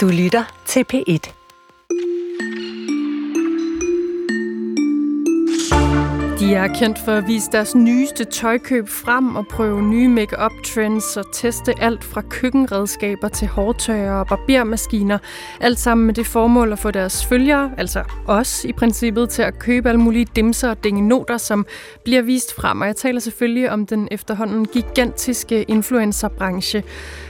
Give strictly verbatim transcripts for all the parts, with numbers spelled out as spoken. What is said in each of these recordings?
Du lytter til P et. De er kendt for at vise deres nyeste tøjkøb frem og prøve nye make-up trends og teste alt fra køkkenredskaber til hårtørrer og barbermaskiner. Alt sammen med det formål at få deres følgere, altså os i princippet, til at købe alle mulige dimser og dingenoter, som bliver vist frem. Og jeg taler selvfølgelig om den efterhånden gigantiske influencerbranche,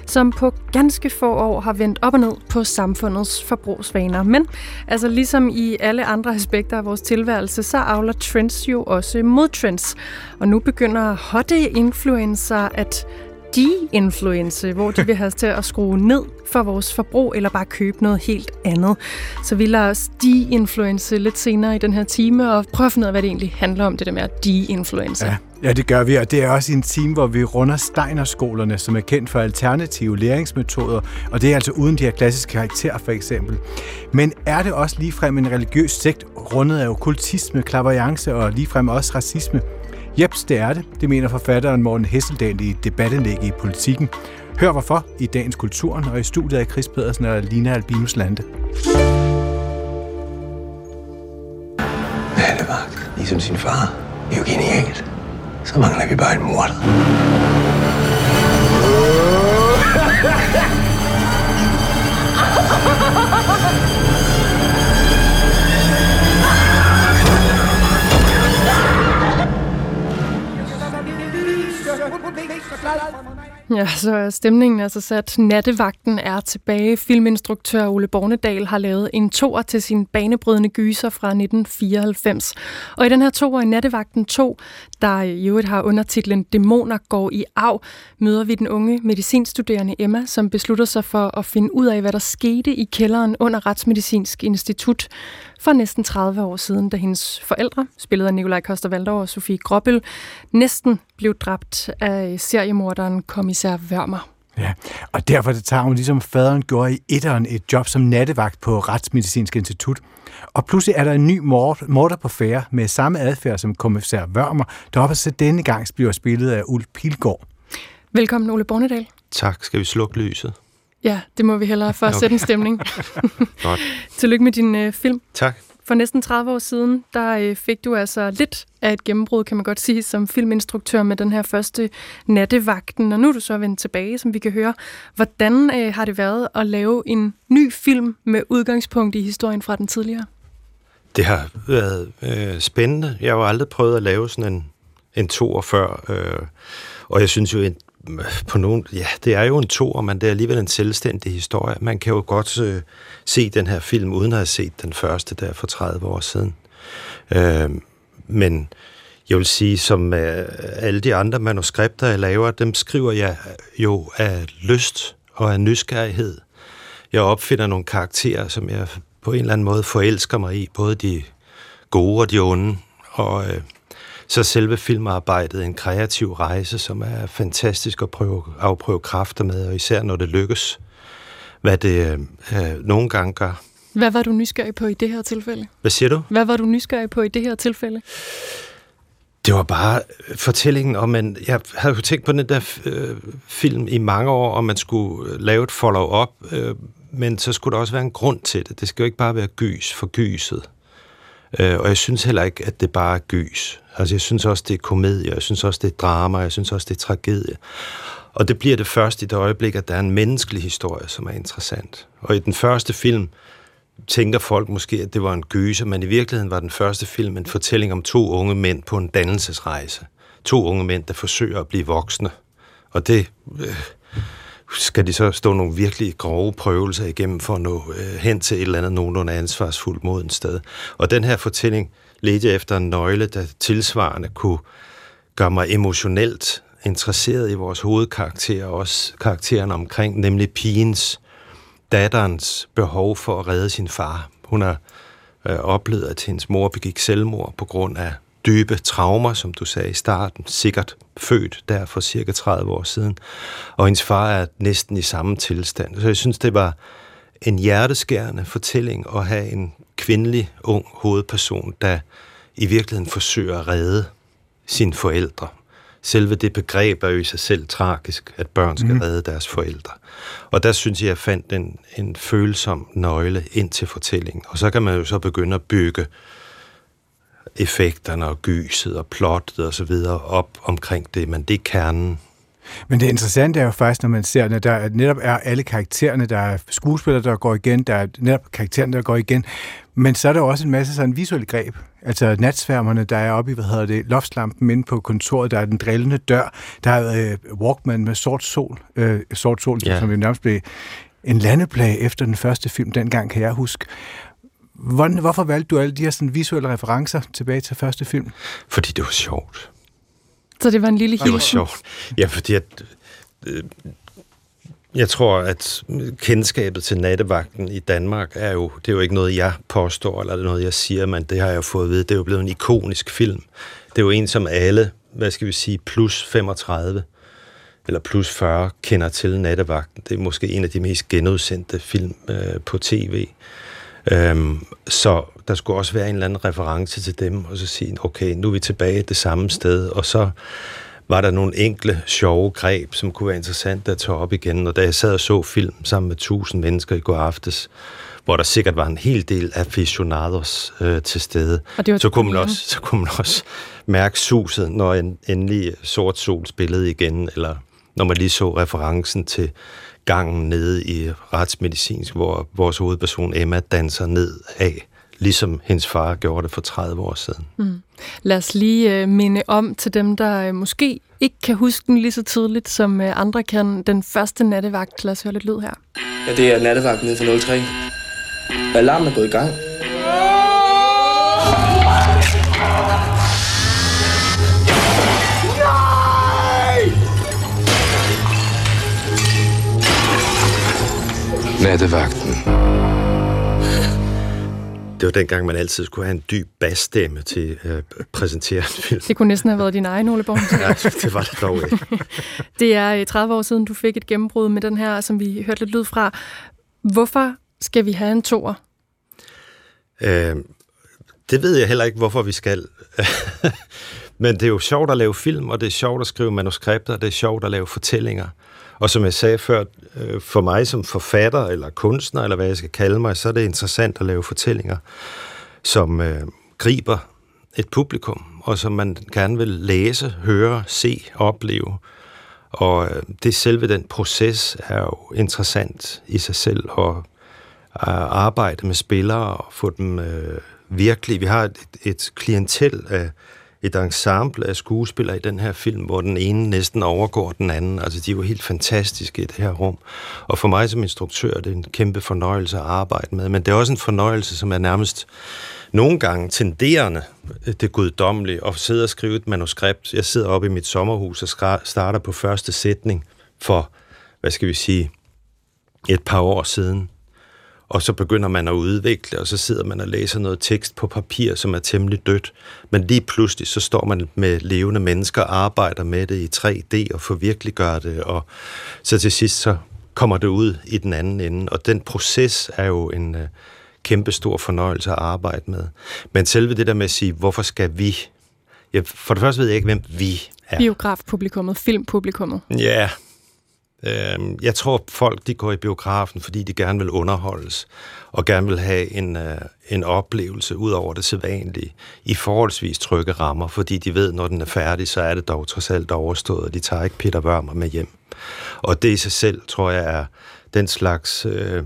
som på ganske få år har vendt op og ned på samfundets forbrugsvaner. Men altså ligesom i alle andre aspekter af vores tilværelse, så avler trends jo også modtrends. Og nu begynder hotte influencer at de-influence, hvor de vil have os til at skrue ned for vores forbrug eller bare købe noget helt andet. Så vi lader os de-influence lidt senere i den her time og prøve at finde ud af, hvad det egentlig handler om, det der med at de-influence. Ja. Ja, det gør vi, og det er også en time, hvor vi runder Steinerskolerne, som er kendt for alternative læringsmetoder, og det er altså uden de her klassiske karakterer, for eksempel. Men er det også ligefrem en religiøs sekt, rundet af okkultisme, clairvoyance og ligefrem også racisme? Jeps, det er det, det mener forfatteren Morten Hesseldahl i et debatindlæg i Politikken. Hør hvorfor i dagens Kulturen, og i studiet af Chris Pedersen og Linnea Albinus Lande. Nattevagt, ligesom sin far, er jo genialt. Så mangler vi bare en morder. Ja, så er stemningen altså sat. Nattevagten er tilbage. Filminstruktør Ole Bornedal har lavet en toer til sin banebrydende gyser fra nitten fireoghalvfems. Og i den her toer i Nattevagten to, der i øvrigt har undertitlen Dæmoner går i arv, møder vi den unge medicinstuderende Emma, som beslutter sig for at finde ud af, hvad der skete i kælderen under Retsmedicinsk Institut for næsten tredive år siden, da hendes forældre, spillet af Nicolaj Koster-Waldau og Sofie Gråbøl, næsten blev dræbt af seriemorderen kommissær Wørmer. Ja, og derfor tager hun, ligesom faderen gjorde i etteren, et job som nattevagt på Retsmedicinsk Institut. Og pludselig er der en ny morder på færde med samme adfærd som kommissær Wørmer, der op så denne gang bliver spillet af Ulf Pilgaard. Velkommen, Ole Bornedal. Tak, skal vi slukke lyset? Ja, det må vi hellere for at okay. sætte en stemning. Tillykke med din øh, film. Tak. For næsten tredive år siden, der øh, fik du altså lidt af et gennembrud, kan man godt sige, som filminstruktør med den her første Nattevagten. Og nu er du så vendt tilbage, som vi kan høre. Hvordan øh, har det været at lave en ny film med udgangspunkt i historien fra den tidligere? Det har været øh, spændende. Jeg har jo aldrig prøvet at lave sådan en, en toer før, øh, og jeg synes jo, en På nogen, ja, det er jo en toer, men det er alligevel en selvstændig historie. Man kan jo godt øh, se den her film, uden at have set den første der for tredive år siden. Øh, men jeg vil sige, som øh, alle de andre manuskripter, jeg laver, dem skriver jeg jo af lyst og af nysgerrighed. Jeg opfinder nogle karakterer, som jeg på en eller anden måde forelsker mig i, både de gode og de onde, og Øh, Så selve filmarbejdet en kreativ rejse, som er fantastisk at prøve, afprøve kræfter med, og især når det lykkes, hvad det øh, nogle gange gør. Hvad var du nysgerrig på i det her tilfælde? Hvad siger du? Hvad var du nysgerrig på i det her tilfælde? Det var bare fortællingen om, en, jeg havde jo tænkt på den der øh, film i mange år, om man skulle lave et follow-up, øh, men så skulle der også være en grund til det. Det skal jo ikke bare være gys for gyset. Og jeg synes heller ikke, at det bare er gys. Altså, jeg synes også, det er komedie, jeg synes også, det er drama, jeg synes også, det er tragedie. Og det bliver det først i det øjeblik, at der er en menneskelig historie, som er interessant. Og i den første film tænker folk måske, at det var en gyser, men i virkeligheden var den første film en fortælling om to unge mænd på en dannelsesrejse. To unge mænd, der forsøger at blive voksne. Og det øh, skal de så stå nogle virkelig grove prøvelser igennem for at nå øh, hen til et eller andet nogenlunde ansvarsfuldt modent sted. Og den her fortælling ledte efter en nøgle, der tilsvarende kunne gøre mig emotionelt interesseret i vores hovedkarakterer, også karakteren omkring, nemlig pigens, datterens behov for at redde sin far. Hun har øh, oplevet, at hendes mor begik selvmord på grund af dybe traumer, som du sagde i starten, sikkert født der for cirka tredive år siden, og hendes far er næsten i samme tilstand. Så jeg synes, det var en hjerteskærende fortælling at have en kvindelig, ung hovedperson, der i virkeligheden forsøger at redde sine forældre, selve det begreb er jo i sig selv tragisk, at børn skal mm. redde deres forældre. Og der synes jeg, jeg fandt en, en følsom nøgle ind til fortællingen. Og så kan man jo så begynde at bygge effekterne og gyset og plottet og så videre op omkring det, men det er kernen. Men det interessante er jo faktisk, når man ser, at der netop er alle karaktererne, der er skuespillere, der går igen, der er netop karaktererne, der går igen, men så er der også en masse sådan visuelle greb. Altså natsværmerne, der er oppe i, hvad hedder det, loftslampen inde på kontoret, der er den drillende dør, der er øh, Walkman med sort sol, øh, sort sol, yeah. som jo nærmest blev en landeplage efter den første film, dengang kan jeg huske. Hvorfor valgte du alle de her sådan visuelle referencer tilbage til første film? Fordi det var sjovt. Så det var en lille hilsen? Det var sjovt. Ja, fordi at, øh, jeg tror, at kendskabet til Nattevagten i Danmark er jo, det er jo ikke noget, jeg påstår, eller det er noget, jeg siger, men det har jeg jo fået at vide. Det er jo blevet en ikonisk film. Det er jo en, som alle, hvad skal vi sige, plus femogtredive eller plus fyrre kender til Nattevagten. Det er måske en af de mest genudsendte film øh, på tv. Øhm, så der skulle også være en eller anden reference til dem, og så sige, okay, nu er vi tilbage det samme sted, og så var der nogle enkle, sjove greb, som kunne være interessante at tage op igen, og da jeg sad og så film sammen med tusind mennesker i går aftes, hvor der sikkert var en hel del aficionados øh, til stede, så kunne, man også, så kunne man også mærke suset, når en, endelig sort sol spillede igen, eller når man lige så referencen til gangen nede i retsmedicinsk, hvor vores hovedperson Emma danser ned af, ligesom hendes far gjorde det for tredive år siden. Mm. Lad os lige øh, minde om til dem, der øh, måske ikke kan huske den lige så tidligt, som øh, andre kan. Den første nattevagt, lad os høre lidt lyd her. Ja, det er nattevagten nede fra nul tre. Alarmen er gået i gang. Nattevagten. Det var dengang, man altid skulle have en dyb bassstemme til at præsentere en film. Det kunne næsten have været din egen, Ole Bornedal. Nej, det var det dog ikke. Det er tredive år siden, du fik et gennembrud med den her, som vi hørte lidt lyd fra. Hvorfor skal vi have en toer? Øh, det ved jeg heller ikke, hvorfor vi skal. Men det er jo sjovt at lave film, og det er sjovt at skrive manuskripter, og det er sjovt at lave fortællinger. Og som jeg sagde før, for mig som forfatter eller kunstner, eller hvad jeg skal kalde mig, så er det interessant at lave fortællinger, som øh, griber et publikum, og som man gerne vil læse, høre, se, opleve. Og det selve den proces er jo interessant i sig selv, og at arbejde med spillere og få dem øh, virkelig. Vi har et, et klientel af et ensemble af skuespillere i den her film, hvor den ene næsten overgår den anden. Altså, de er jo helt fantastiske i det her rum. Og for mig som instruktør, det er en kæmpe fornøjelse at arbejde med. Men det er også en fornøjelse, som er nærmest nogle gange tenderende det guddommelige, og sidder og skriver et manuskript. Jeg sidder oppe i mit sommerhus og starter på første sætning for, hvad skal vi sige, et par år siden. Og så begynder man at udvikle, og så sidder man og læser noget tekst på papir, som er temmelig dødt. Men lige pludselig, så står man med levende mennesker og arbejder med det i tre D og forvirkeliggør det, og så til sidst, så kommer det ud i den anden ende. Og den proces er jo en øh, kæmpe stor fornøjelse at arbejde med. Men selve det der med at sige, hvorfor skal vi? Jeg, for det første ved jeg ikke, hvem vi er. Biografpublikummet, filmpublikummet. Ja, yeah. Jeg tror, folk de går i biografen, fordi de gerne vil underholdes, og gerne vil have en, en oplevelse ud over det sædvanlige, i forholdsvis trygge rammer, fordi de ved, når den er færdig, så er det dog trods alt overstået, og de tager ikke Peter Wørmer med hjem. Og det i sig selv, tror jeg, er den slags øh,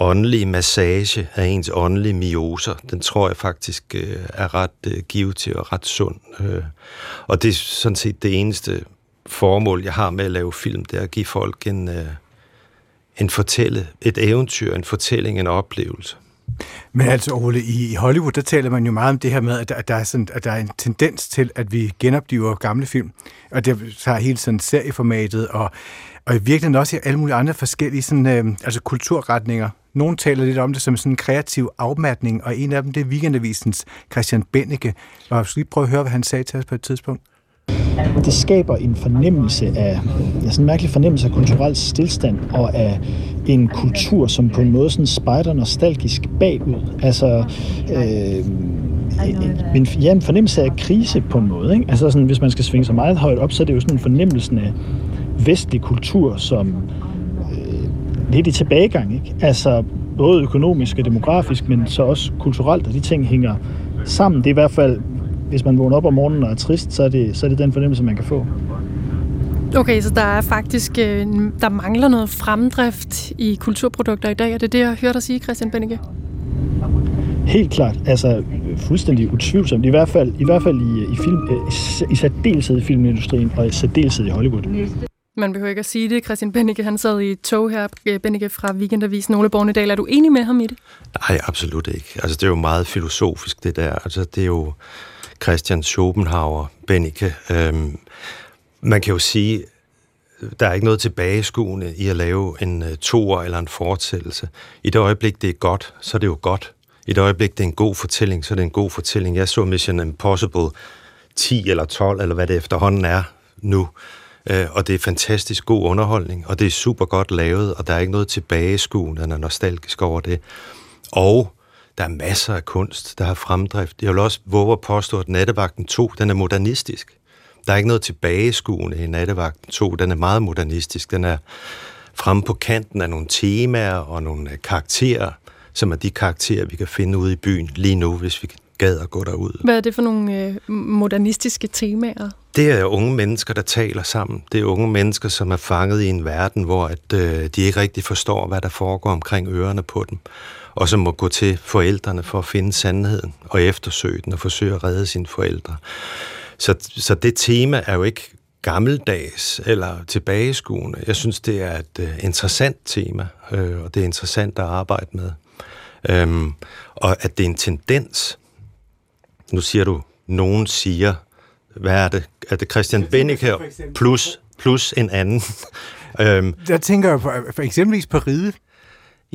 åndelig massage af ens åndelige mioser. Den tror jeg faktisk øh, er ret øh, givtig og ret sund. Øh. Og det er sådan set det eneste formål, jeg har med at lave film, det er at give folk en, øh, en fortælle, et eventyr, en fortælling, en oplevelse. Men altså, Ole, i Hollywood, der taler man jo meget om det her med, at der, at der, er, sådan, at der er en tendens til, at vi genopliver gamle film, og det tager hele sådan serieformatet, og, og i virkeligheden også i alle mulige andre forskellige sådan, øh, altså kulturretninger. Nogle taler lidt om det som sådan en kreativ afmatning, og en af dem, det er Weekendavisens Christian Bennike. Og skal vi prøve at høre, hvad han sagde til os på et tidspunkt? Det skaber en fornemmelse af, ja, sådan en mærkelig fornemmelse af kulturel stilstand og af en kultur, som på en måde sådan spejder nostalgisk bagud. Altså, øh, en, ja, en fornemmelse af krise på en måde. Ikke? Altså sådan, hvis man skal svinge sig meget højt op, så er det jo sådan en fornemmelse af vestlig kultur, som øh, lidt i tilbagegang. Ikke? Altså både økonomisk og demografisk, men så også kulturelt, og de ting hænger sammen. Det er i hvert fald, hvis man vågner op om morgenen og er trist, så er det, så er det den fornemmelse, man kan få. Okay, så der er faktisk, der mangler noget fremdrift i kulturprodukter i dag, og det er det, jeg hørte dig sige, Christian Bennicke. Helt klart, altså fuldstændig utvivlsomt, i hvert fald i, hvert fald i, i, film, i særdeleshed i filmindustrien og i særdeleshed i Hollywood. Man behøver ikke at sige det. Christian Bennicke, han sad i et tog her, Bennicke fra Weekendavisen. Ole Bornedal, er du enig med ham i det? Nej, absolut ikke. Altså det er jo meget filosofisk det der, altså det er jo Christian Schopenhauer, Bennicke. Øhm, man kan jo sige, der er ikke noget tilbageskuende i at lave en toer eller en fortællelse. I det øjeblik, det er godt, så er det jo godt. I det øjeblik, det er en god fortælling, så er det en god fortælling. Jeg så Mission Impossible ti eller tolv, eller hvad det efterhånden er nu. Og det er fantastisk god underholdning, og det er super godt lavet, og der er ikke noget tilbageskuende eller nostalgisk over det. Og der er masser af kunst, der har fremdrift. Jeg vil også våge at påstå, at Nattevagten to, den er modernistisk. Der er ikke noget tilbageskuende i Nattevagten to. Den er meget modernistisk. Den er fremme på kanten af nogle temaer og nogle karakterer, som er de karakterer, vi kan finde ude i byen lige nu, hvis vi gad at gå derud. Hvad er det for nogle øh, modernistiske temaer? Det er unge mennesker, der taler sammen. Det er unge mennesker, som er fanget i en verden, hvor at, øh, de ikke rigtig forstår, hvad der foregår omkring ørerne på dem, og som må gå til forældrene for at finde sandheden og eftersøge den og forsøge at redde sine forældre. Så, så det tema er jo ikke gammeldags eller tilbageskuende. Jeg synes, det er et uh, interessant tema, øh, og det er interessant at arbejde med. Øhm, og at det er en tendens. Nu siger du, nogen siger, hvad er det? Er det Christian Bennicke plus, plus en anden? øhm, der tænker jeg for, for eksempelvis på Ride.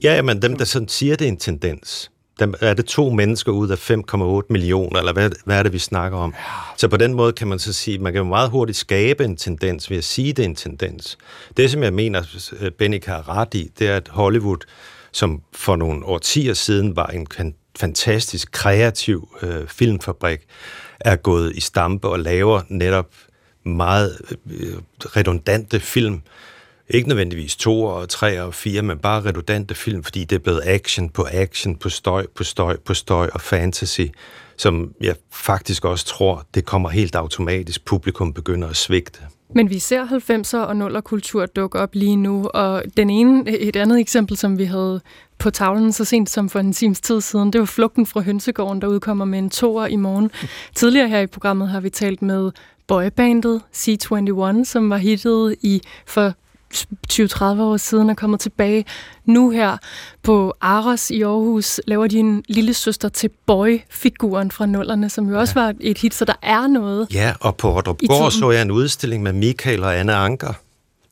Ja, men dem, der sådan siger, det er en tendens. Der er det to mennesker ud af fem komma otte millioner, eller hvad, hvad er det, vi snakker om? Så på den måde kan man så sige, man kan jo meget hurtigt skabe en tendens ved at sige, det er en tendens. Det, som jeg mener, Bennicke har ret i, det er, at Hollywood, som for nogle årtier siden var en fantastisk kreativ øh, filmfabrik, er gået i stampe og laver netop meget øh, redundante film. Ikke nødvendigvis to og tre og fire, men bare redundante film, fordi det er blevet action på action, på støj, på støj, på støj og fantasy, som jeg faktisk også tror, det kommer helt automatisk. Publikum begynder at svigte. Men vi ser halvfemser og nuller kultur dukke op lige nu, og den ene, et andet eksempel, som vi havde på tavlen så sent som for en times tid siden, det var Flugten fra Hønsegården, der udkommer med en toer i morgen. Tidligere her i programmet har vi talt med boybandet C enogtyve, som var hittet i for tyve til tredive år siden er kommet tilbage. Nu her på Aros i Aarhus laver de en lille søster til Boy-figuren fra nullerne, som jo også ja. var et hit, så der er noget. Ja, og på Ordrupgård så jeg en udstilling med Michaela og Anne Anker.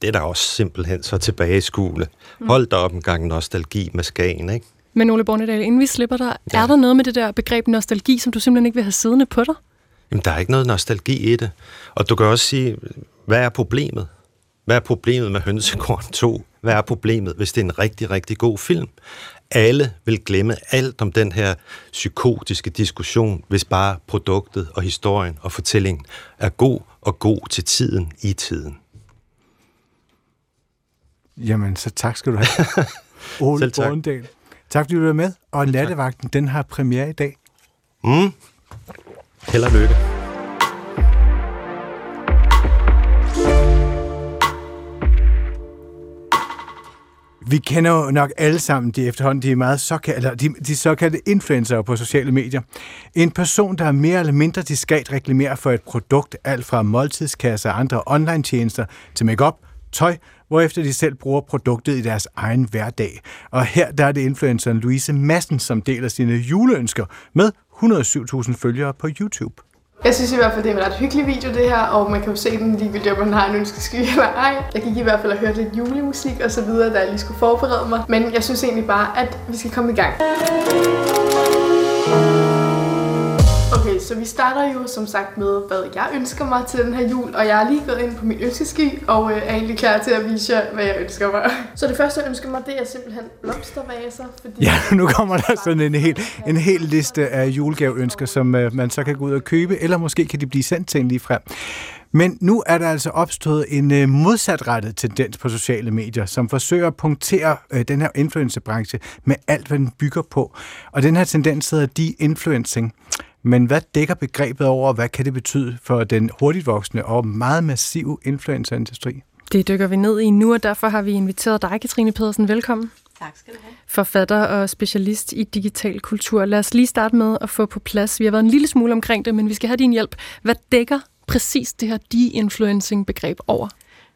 Det er da også simpelthen så tilbage i skole. Mm. Hold da op en gang nostalgi med Skagen, ikke? Men Ole Bornedal, inden vi slipper dig, ja. er der noget med det der begreb nostalgi, som du simpelthen ikke vil have siddende på dig? Jamen, der er ikke noget nostalgi i det. Og du kan også sige, hvad er problemet? Hvad er problemet med Hønsegården to? Hvad er problemet, hvis det er en rigtig, rigtig god film? Alle vil glemme alt om den her psykotiske diskussion, hvis bare produktet og historien og fortællingen er god og god til tiden i tiden. Jamen, så tak skal du have. Ole Bornedal. Tak fordi du var med, og Nattevagten, den har premiere i dag. Mm. Held og lykke. Vi kender jo nok alle sammen de efterhånden, de er meget såkaldte, de, de såkaldte influencer på sociale medier. En person, der mere eller mindre diskret reklamerer for et produkt, alt fra måltidskasser og andre online-tjenester til makeup, tøj, hvorefter de selv bruger produktet i deres egen hverdag. Og her der er det influenceren Louise Madsen, som deler sine juleønsker med et hundrede og syv tusind følgere på YouTube. Jeg synes i hvert fald, det er en ret hyggelig video, det her, og man kan jo se den ligegyldigt, om man har en ønskesky eller ej. Jeg gik i hvert fald og hørte lidt julemusik og så videre, da jeg lige skulle forberede mig. Men jeg synes egentlig bare, at vi skal komme i gang. Og Okay, så vi starter jo som sagt med, hvad jeg ønsker mig til den her jul, og jeg er lige gået ind på min ønskeski og øh, er egentlig klar til at vise jer, hvad jeg ønsker mig. Så det første, jeg ønsker mig, det er simpelthen blomstervaser. Fordi ja, nu kommer der sådan en hel, en hel liste af julegaveønsker, som øh, man så kan gå ud og købe, eller måske kan de blive sendt til en lige frem. Men nu er der altså opstået en modsatrettet tendens på sociale medier, som forsøger at punktere den her influencerbranche med alt, hvad den bygger på. Og den her tendens hedder de-influencing. Men hvad dækker begrebet over, og hvad kan det betyde for den hurtigt voksende og meget massive influencerindustri? Det dykker vi ned i nu, og derfor har vi inviteret dig, Katrine Pedersen. Velkommen. Tak skal du have. Forfatter og specialist i digital kultur. Lad os lige starte med at få på plads. Vi har været en lille smule omkring det, men vi skal have din hjælp. Hvad dækker præcis det her de-influencing-begreb over?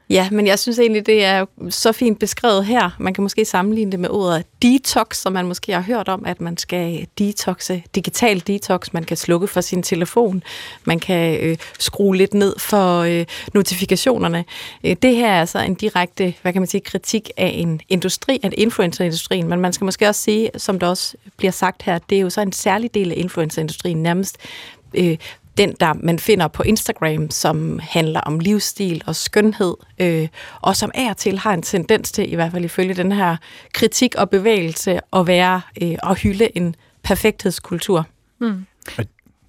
Ja, men jeg synes egentlig, det er så fint beskrevet her. Man kan måske sammenligne det med ordet detox, som man måske har hørt om, at man skal detoxe, digital detox. Man kan slukke for sin telefon. Man kan øh, skrue lidt ned for øh, notifikationerne. Det her er altså en direkte, hvad kan man sige, kritik af en industri, af influencerindustrien. Men man skal måske også sige, som der også bliver sagt her, det er jo så en særlig del af influencerindustrien, nærmest øh, den, der man finder på Instagram, som handler om livsstil og skønhed, øh, og som af og til har en tendens til, i hvert fald ifølge den her kritik og bevægelse, at være øh, og hylde en perfekthedskultur. Mm.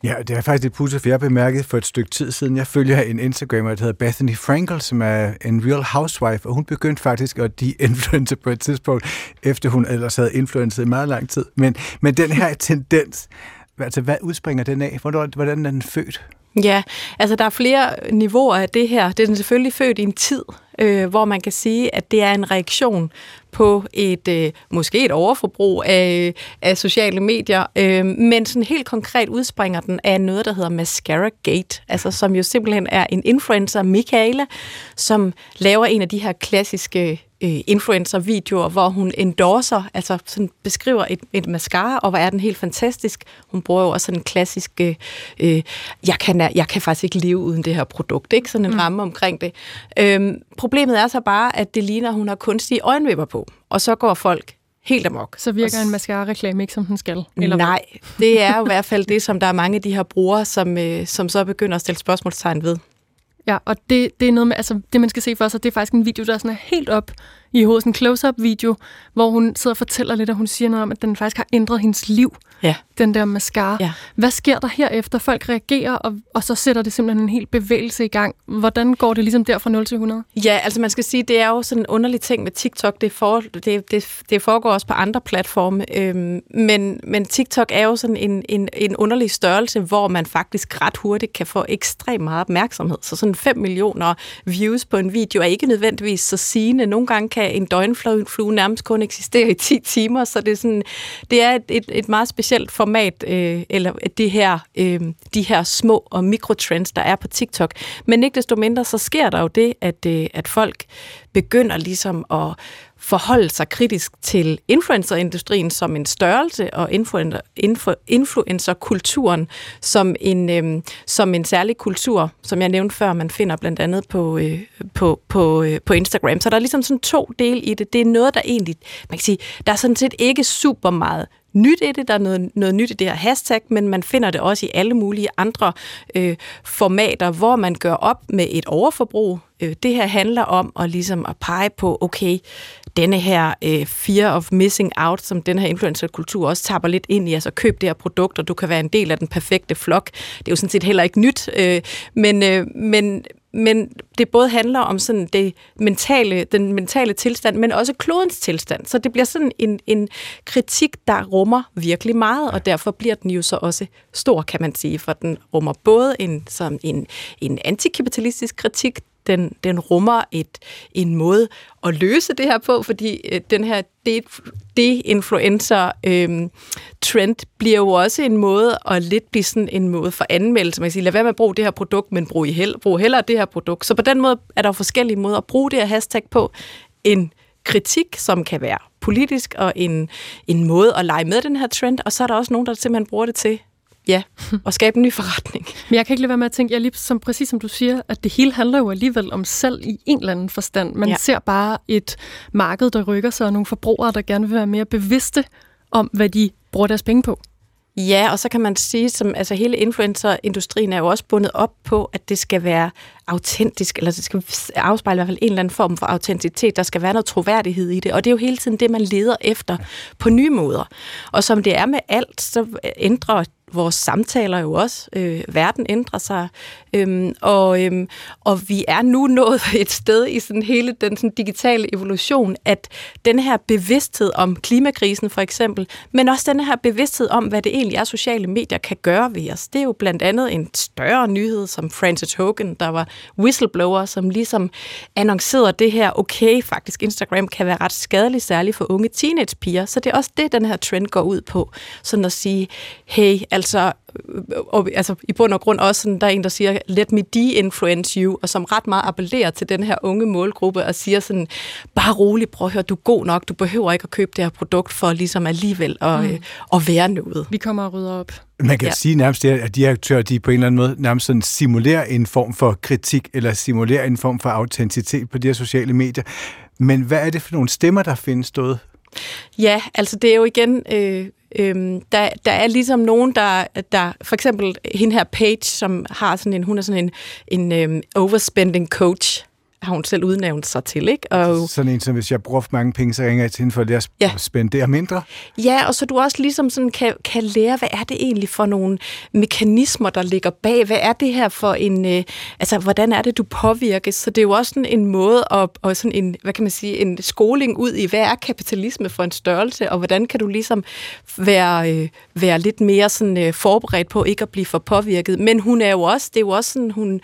Ja, det er faktisk et pudsigt, for jeg bemærkede for et stykke tid siden. Jeg følger en Instagrammer, der hedder Bethany Frankel, som er en real housewife, og hun begyndte faktisk at de-influence på et tidspunkt, efter hun ellers havde influencet i meget lang tid. Men, men den her tendens... Altså, hvad udspringer den af? Hvordan er den født? Ja, altså der er flere niveauer af det her. Det er den selvfølgelig født i en tid, øh, hvor man kan sige, at det er en reaktion på et øh, måske et overforbrug af, af sociale medier, øh, men sådan helt konkret udspringer den af noget, der hedder Mascara Gate, altså som jo simpelthen er en influencer, Michaela, som laver en af de her klassiske influencer-videoer, hvor hun endorser, altså sådan beskriver et, et mascara, og hvor er den helt fantastisk. Hun bruger jo også sådan en klassisk øh, jeg, kan, jeg kan faktisk ikke leve uden det her produkt, ikke? Sådan en mm. ramme omkring det. Øhm, problemet er så bare, at det ligner, hun har kunstige øjenvipper på, og så går folk helt amok. Så virker en mascara-reklame ikke, som den skal? Eller nej, det er jo i hvert fald det, som der er mange af de her brugere, som, øh, som så begynder at stille spørgsmålstegn ved. Ja, og det, det er noget med, altså det man skal se for sig, det er faktisk en video, der sådan er helt op i hovedet, en close-up-video, hvor hun sidder og fortæller lidt, og hun siger noget om, at den faktisk har ændret hendes liv, ja. Den der mascara. Ja. Hvad sker der herefter? Folk reagerer, og, og så sætter det simpelthen en hel bevægelse i gang. Hvordan går det ligesom der fra nul til hundrede? Ja, altså man skal sige, det er jo sådan en underlig ting med TikTok. Det, for, det, det, det foregår også på andre platforme, øhm, men, men TikTok er jo sådan en, en, en underlig størrelse, hvor man faktisk ret hurtigt kan få ekstremt meget opmærksomhed. Så sådan fem millioner views på en video er ikke nødvendigvis så sigende. Nogle gange kan en døgnflue nærmest kun eksistere i ti timer, så det er, sådan, det er et, et, et meget specielt format, øh, eller det her, øh, de her små og mikrotrends, der er på TikTok. Men ikke desto mindre, så sker der jo det, at, øh, at folk begynder ligesom at forholde sig kritisk til influencerindustrien som en størrelse, og influencerkulturen som en, øh, som en særlig kultur, som jeg nævnte før, man finder blandt andet på, øh, på, på, øh, på Instagram. Så der er ligesom sådan to dele i det. Det er noget, der egentlig, man kan sige, der er sådan set ikke super meget nyt i det, der er noget, noget nyt i det her hashtag, men man finder det også i alle mulige andre øh, formater, hvor man gør op med et overforbrug. Øh, det her handler om at, ligesom at pege på, okay, denne her øh, fear of missing out, som den her influencerkultur også tapper lidt ind i, altså køb det her produkt, og du kan være en del af den perfekte flok. Det er jo sådan set heller ikke nyt, øh, men, øh, men Men det både handler om sådan det mentale, den mentale tilstand, men også klodens tilstand. Så det bliver sådan en, en kritik, der rummer virkelig meget, og derfor bliver den jo så også stor, kan man sige. For den rummer både en, som en, en antikapitalistisk kritik, den, den rummer et, en måde at løse det her på, fordi øh, den her de-influencer-trend øh, bliver jo også en måde at lidt blive sådan en måde for anmeldelse. Man kan sige, lad være med at bruge det her produkt, men brug, i hel- brug hellere det her produkt. Så på den måde er der forskellige måder at bruge det her hashtag på. En kritik, som kan være politisk, og en, en måde at lege med den her trend, og så er der også nogen, der simpelthen bruger det til ja, og skabe en ny forretning. Men jeg kan ikke lade være med at tænke, jeg lige som præcis som du siger, at det hele handler jo alligevel om salg i en eller anden forstand. Man ja. ser bare et marked, der rykker sig, og nogle forbrugere, der gerne vil være mere bevidste om, hvad de bruger deres penge på. Ja, og så kan man sige, som altså hele influencerindustrien er jo også bundet op på, at det skal være autentisk, eller det skal afspejle i hvert fald en eller anden form for autenticitet. Der skal være noget troværdighed i det, og det er jo hele tiden det, man leder efter på nye måder. Og som det er med alt, så ændrer vores samtaler jo også. Øh, verden ændrer sig, øhm, og, øhm, og vi er nu nået et sted i sådan hele den sådan digitale evolution, at den her bevidsthed om klimakrisen for eksempel, men også den her bevidsthed om, hvad det egentlig er, sociale medier kan gøre ved os. Det er jo blandt andet en større nyhed, som Francis Hogan, der var whistleblower, som ligesom annoncerede det her, okay, faktisk Instagram kan være ret skadelig, særligt for unge teenagepiger, så det er også det, den her trend går ud på, sådan at sige, hey, altså, og, altså i bund og grund også, sådan, der er en, der siger, let me de-influence you, og som ret meget appellerer til den her unge målgruppe og siger sådan, bare rolig, prøv at høre, du er god nok, du behøver ikke at købe det her produkt for ligesom alligevel at, mm. øh, at være noget. Vi kommer og rydder op. Man kan ja. sige nærmest, at de aktører, de på en eller anden måde nærmest sådan simulerer en form for kritik, eller simulerer en form for autenticitet på de her sociale medier. Men hvad er det for nogle stemmer, der findes derude? Ja, altså det er jo igen... Øh, Øhm, der, der er ligesom nogen, der, der for eksempel hende her Paige, som har sådan en, hun er sådan en, en um, overspending coach, har hun selv udnævnt sig til, ikke? Og sådan en, som hvis jeg bruger for mange penge, så ringer jeg til hende for at lære at ja. spendere mindre. Ja, og så du også ligesom sådan kan, kan lære, hvad er det egentlig for nogle mekanismer, der ligger bag? Hvad er det her for en... Øh, altså, hvordan er det, du påvirkes? Så det er jo også sådan en måde at, og sådan en, hvad kan man sige, en skoling ud i, hvad er kapitalisme for en størrelse, og hvordan kan du ligesom være, øh, være lidt mere sådan, øh, forberedt på ikke at blive for påvirket? Men hun er jo også... Det er jo også sådan, hun...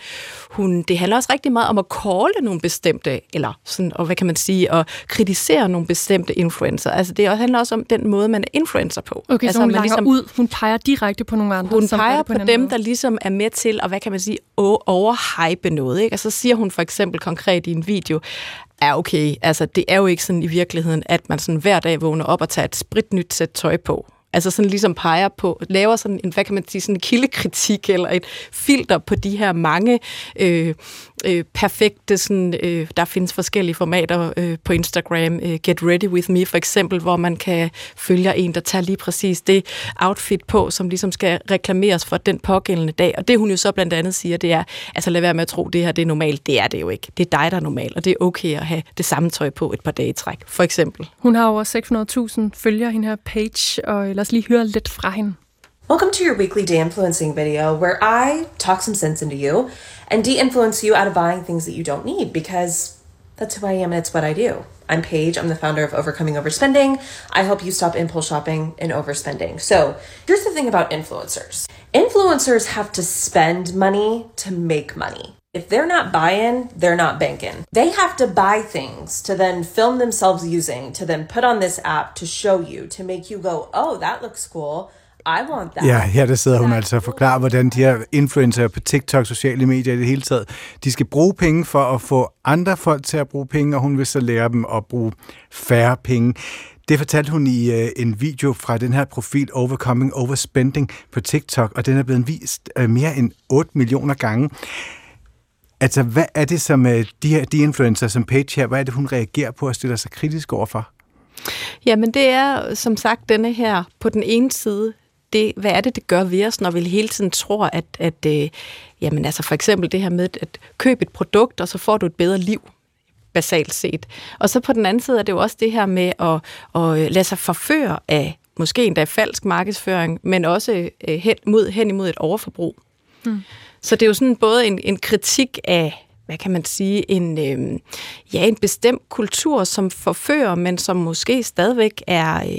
hun det handler også rigtig meget om at calle nogle bestemte, eller sådan, og hvad kan man sige, at kritisere nogle bestemte influencer. Altså, det handler også om den måde, man er influencer på. Okay, altså, så hun langer ligesom, ud, hun peger direkte på nogle andre. Hun peger på, på dem, måde. Der ligesom er med til, og hvad kan man sige, overhype noget, ikke? Og så siger hun for eksempel konkret i en video, ja, okay, altså, det er jo ikke sådan i virkeligheden, at man sådan hver dag vågner op og tager et spritnyt sæt tøj på. Altså sådan ligesom peger på, laver sådan en, hvad kan man sige, sådan en kildekritik eller et filter på de her mange øh, øh, perfekte, sådan, øh, der findes forskellige formater øh, på Instagram, øh, Get Ready With Me for eksempel, hvor man kan følge en, der tager lige præcis det outfit på, som ligesom skal reklameres for den pågældende dag. Og det hun jo så blandt andet siger, det er, altså lad være med at tro, det her det er normalt. Det er det jo ikke. Det er dig, der er normalt, og det er okay at have det samme tøj på et par dage i træk, for eksempel. Hun har over seks hundrede tusind følgere, hende her Paige, og ellers Welcome to your weekly de-influencing video where I talk some sense into you and de-influence you out of buying things that you don't need because that's who I am and it's what I do. I'm Paige. I'm the founder of Overcoming Overspending. I help you stop impulse shopping and overspending. So here's the thing about influencers. Influencers have to spend money to make money. If they're not buying, they're not banking. They have to buy things to then film themselves using, to then put on this app to show you, to make you go, oh, that looks cool. I want that. Ja, her der sidder hun altså og forklarer, hvordan de her influencer på TikTok, sociale medier i det hele taget, de skal bruge penge for at få andre folk til at bruge penge, og hun vil så lære dem at bruge færre penge. Det fortalte hun i øh, en video fra den her profil Overcoming Overspending på TikTok, og den er blevet vist øh, mere end otte millioner gange. Altså, hvad er det, som de her de influencer, som Paige her, hvad er det, hun reagerer på og stiller sig kritisk overfor? Jamen, det er som sagt denne her, på den ene side, det, hvad er det, det gør ved os, når vi hele tiden tror, at, at øh, jamen, altså for eksempel det her med at købe et produkt, og så får du et bedre liv, basalt set. Og så på den anden side er det jo også det her med at, at lade sig forføre af, måske endda falsk markedsføring, men også øh, hen, mod, hen imod et overforbrug. Mm. Så det er jo sådan både en, en kritik af, hvad kan man sige, en, øh, ja, en bestemt kultur, som forfører, men som måske stadigvæk er øh,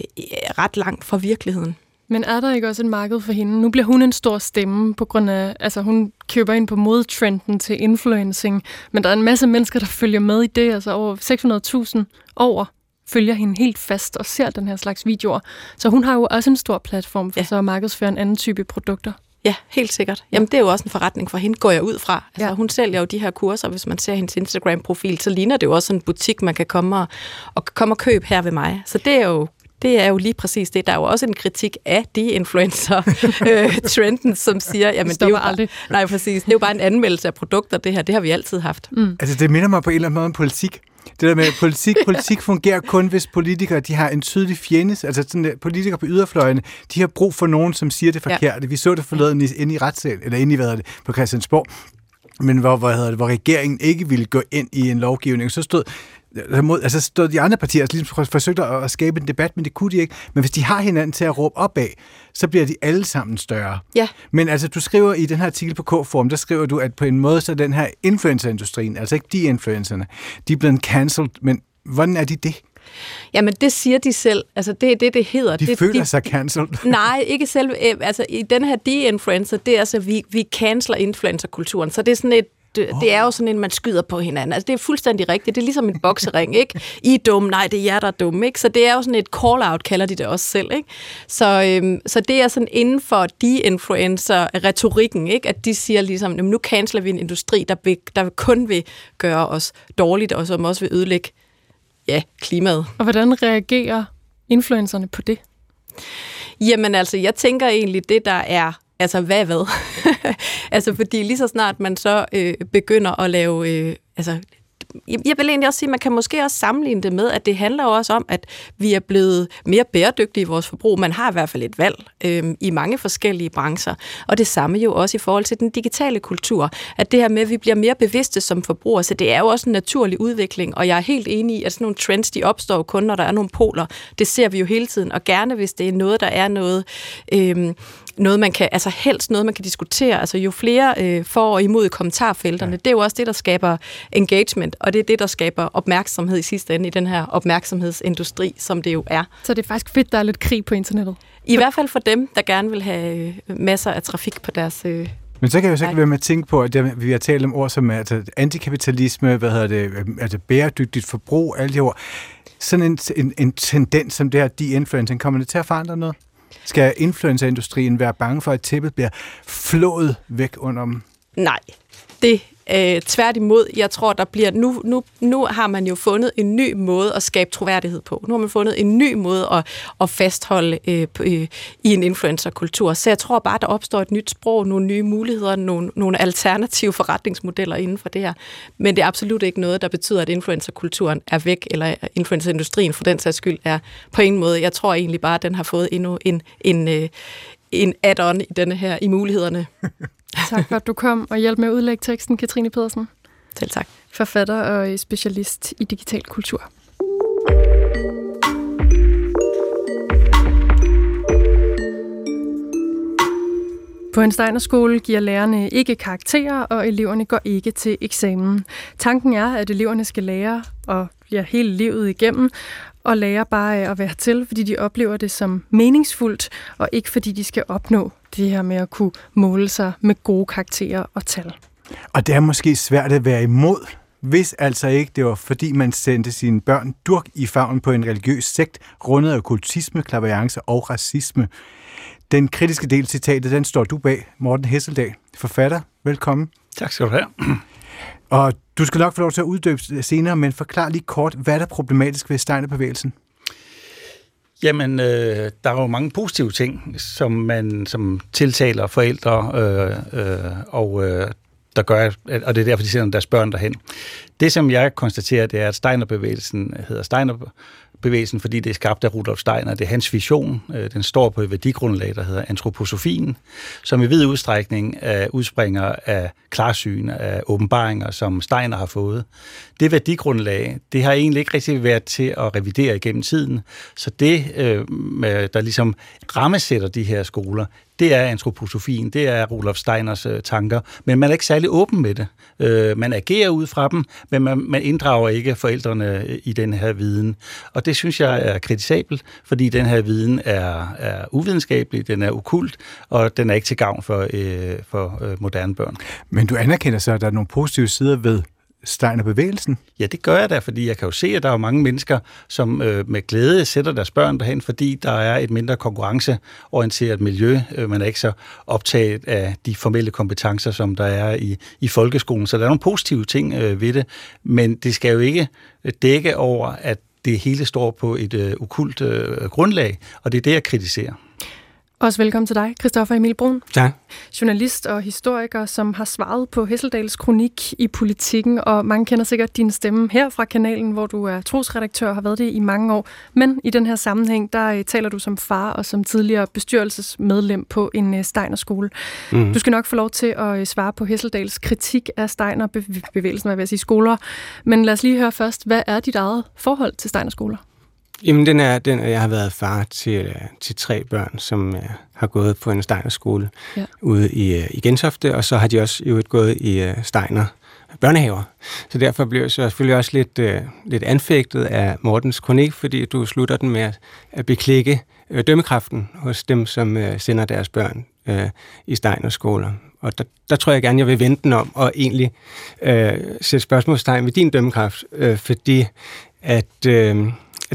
ret langt fra virkeligheden. Men er der ikke også et marked for hende? Nu bliver hun en stor stemme på grund af, altså hun køber ind på modetrenden til influencing, men der er en masse mennesker, der følger med i det, altså over seks hundrede tusind over følger hende helt fast og ser den her slags videoer. Så hun har jo også en stor platform for ja. så at markedsføre en anden type produkter. Ja, helt sikkert. Jamen, det er jo også en forretning for hende, går jeg ud fra. Altså, ja. Hun sælger jo de her kurser, hvis man ser hendes Instagram-profil, så ligner det jo også en butik, man kan komme og, og, komme og købe her ved mig. Så det er jo Det er jo lige præcis det. Der er jo også en kritik af de influencer-trenden, øh, som siger, jamen det er, jo bare, nej, præcis, det er jo bare en anmeldelse af produkter, det her. Det har vi altid haft. Mm. Altså det minder mig på en eller anden måde om politik. Det der med politik, politik fungerer kun, hvis politikere de har en tydelig fjende. Altså sådan, politikere på yderfløjene, de har brug for nogen, som siger det forkerte. Ja. Vi så det forleden inde i retssalen, eller inde i, hvad hedder det, på Christiansborg, men hvor, hvad hedder det, hvor regeringen ikke ville gå ind i en lovgivning, så stod... Altså stod de andre partier altså ligesom forsøgte at skabe en debat, men det kunne de ikke. Men hvis de har hinanden til at råbe op af, så bliver de alle sammen større. Ja. Men altså, du skriver i den her artikel på K-form, der skriver du, at på en måde så den her influencerindustrien, altså ikke de influencerne, de er blevet cancelled, men hvordan er de det? Jamen, det siger de selv. Altså, det er det, det hedder. De det, føler de, sig cancelled. Nej, ikke selv. Altså, i den her de-influencer, det er altså, vi, vi canceler influencerkulturen. Så det er sådan et Det, oh. det er jo sådan en, man skyder på hinanden. Altså, det er fuldstændig rigtigt. Det er ligesom en boksering, ikke? I er dumme, nej, det er jer, der er dumme, ikke? Så det er jo sådan et call-out, kalder de det også selv, ikke? Så, øhm, så det er sådan inden for de influencer-retorikken, ikke? At de siger ligesom, nu canceler vi en industri, der, vil, der kun vil gøre os dårligt, og som også vil ødelægge, ja, klimaet. Og hvordan reagerer influencerne på det? Jamen altså, jeg tænker egentlig, det der er altså, hvad hvad? altså, fordi lige så snart man så øh, begynder at lave... Øh, altså, jeg vil egentlig også sige, at man kan måske også sammenligne det med, at det handler også om, at vi er blevet mere bæredygtige i vores forbrug. Man har i hvert fald et valg øh, i mange forskellige brancher. Og det samme jo også i forhold til den digitale kultur. At det her med, at vi bliver mere bevidste som forbrugere, så det er jo også en naturlig udvikling. Og jeg er helt enig i, at sådan nogle trends, de opstår kun, når der er nogle poler. Det ser vi jo hele tiden. Og gerne, hvis det er noget, der er noget... Øh, Noget, man kan, altså helst noget, man kan diskutere. Altså jo flere øh, for og imod kommentarfelterne, ja. Det er jo også det, der skaber engagement, og det er det, der skaber opmærksomhed i sidste ende i den her opmærksomhedsindustri, som det jo er. Så det er faktisk fedt, der er lidt krig på internettet? I hvert fald for dem, der gerne vil have masser af trafik på deres... Øh Men så kan jeg jo så ikke være med at tænke på, at vi har talt om ord som altså antikapitalisme, hvad hedder det, altså bæredygtigt forbrug, alle de ord. Sådan en, en, en tendens som det her de-influencing, kommer det til at forandre noget? Skal influencerindustrien være bange for, at tæppet bliver flået væk under dem? Nej, det øh, tværtimod. Jeg tror, der bliver... Nu, nu, nu har man jo fundet en ny måde at skabe troværdighed på. Nu har man fundet en ny måde at, at fastholde øh, på, øh, i en influencerkultur. Så jeg tror bare, der opstår et nyt sprog, nogle nye muligheder, nogle, nogle alternative forretningsmodeller inden for det her. Men det er absolut ikke noget, der betyder, at influencerkulturen er væk, eller influencerindustrien for den sags skyld er på en måde. Jeg tror egentlig bare, at den har fået endnu en, en, en, en add-on i denne her, i mulighederne. Tak for, at du kom og hjalp med at udlægge teksten, Katrine Pedersen. Selv tak. Forfatter og specialist i digital kultur. På en Steinerskole giver lærerne ikke karakterer, og eleverne går ikke til eksamen. Tanken er, at eleverne skal lære og ja, hele livet igennem, og lære bare at være til, fordi de oplever det som meningsfuldt, og ikke fordi de skal opnå det her med at kunne måle sig med gode karakterer og tal. Og det er måske svært at være imod, hvis altså ikke det var fordi, man sendte sine børn durk i favnen på en religiøs sekt, rundet af kultisme, klaverance og racisme. Den kritiske del citatet, den står du bag, Morten Hesseldahl, forfatter. Velkommen. Tak skal du have. Og du skal nok få lov til at uddybe senere, men forklar lige kort, hvad der er problematisk ved Steinerbevægelsen. Jamen, øh, der er jo mange positive ting, som man som tiltaler forældre, øh, øh, og, øh, der gør, og det er derfor, de sender deres børn derhen. Det, som jeg konstaterer, det er, at Steinerbevægelsen hedder Steinerbevægelsen, fordi det er skabt af Rudolf Steiner. Det er hans vision. Den står på et værdigrundlag, der hedder antroposofien, som i vid udstrækning udspringer af klarsyn, af åbenbaringer, som Steiner har fået. Det værdigrundlag, det har egentlig ikke rigtig været til at revidere igennem tiden. Så det, der ligesom rammesætter de her skoler, det er antroposofien, det er Rudolf Steiners øh, tanker, men man er ikke særlig åben med det. Øh, man agerer ud fra dem, men man, man inddrager ikke forældrene i den her viden. Og det synes jeg er kritisabelt, fordi den her viden er, er uvidenskabelig, den er okult, og den er ikke til gavn for, øh, for øh, moderne børn. Men du anerkender så, at der er nogle positive sider ved Steinerbevægelsen? Ja, det gør jeg da, fordi jeg kan jo se, at der er mange mennesker, som øh, med glæde sætter deres børn derhen, fordi der er et mindre konkurrenceorienteret miljø. Øh, man er ikke så optaget af de formelle kompetencer, som der er i, i folkeskolen. Så der er nogle positive ting øh, ved det, men det skal jo ikke dække over, at det hele står på et øh, okult øh, grundlag, og det er det, jeg kritiserer. Også velkommen til dig, Christoffer Emil Bruun. Tak. Journalist og historiker, som har svaret på Hesseldahls kronik i Politikken, og mange kender sikkert din stemme her fra kanalen, hvor du er trosredaktør og har været det i mange år. Men i den her sammenhæng, der taler du som far og som tidligere bestyrelsesmedlem på en Steinerskole. Mm-hmm. Du skal nok få lov til at svare på Hesseldahls kritik af Steiner-bevægelsen, hvad vil jeg sige, skoler. Men lad os lige høre først, hvad er dit eget forhold til Steinerskoler? Jamen, den er, den er, jeg har været far til, til tre børn, som uh, har gået på en Steinerskole ja. ude i, uh, i Gentofte, og så har de også jo gået i uh, Steiner børnehaver. Så derfor blev jeg selvfølgelig også lidt, uh, lidt anfægtet af Mortens kronik, fordi du slutter den med at, at beklikke uh, dømmekraften hos dem, som uh, sender deres børn uh, i Steinerskoler. Og der, der tror jeg gerne, jeg vil vende den om og egentlig uh, sætte spørgsmålstegn ved din dømmekraft, uh, fordi at... Uh,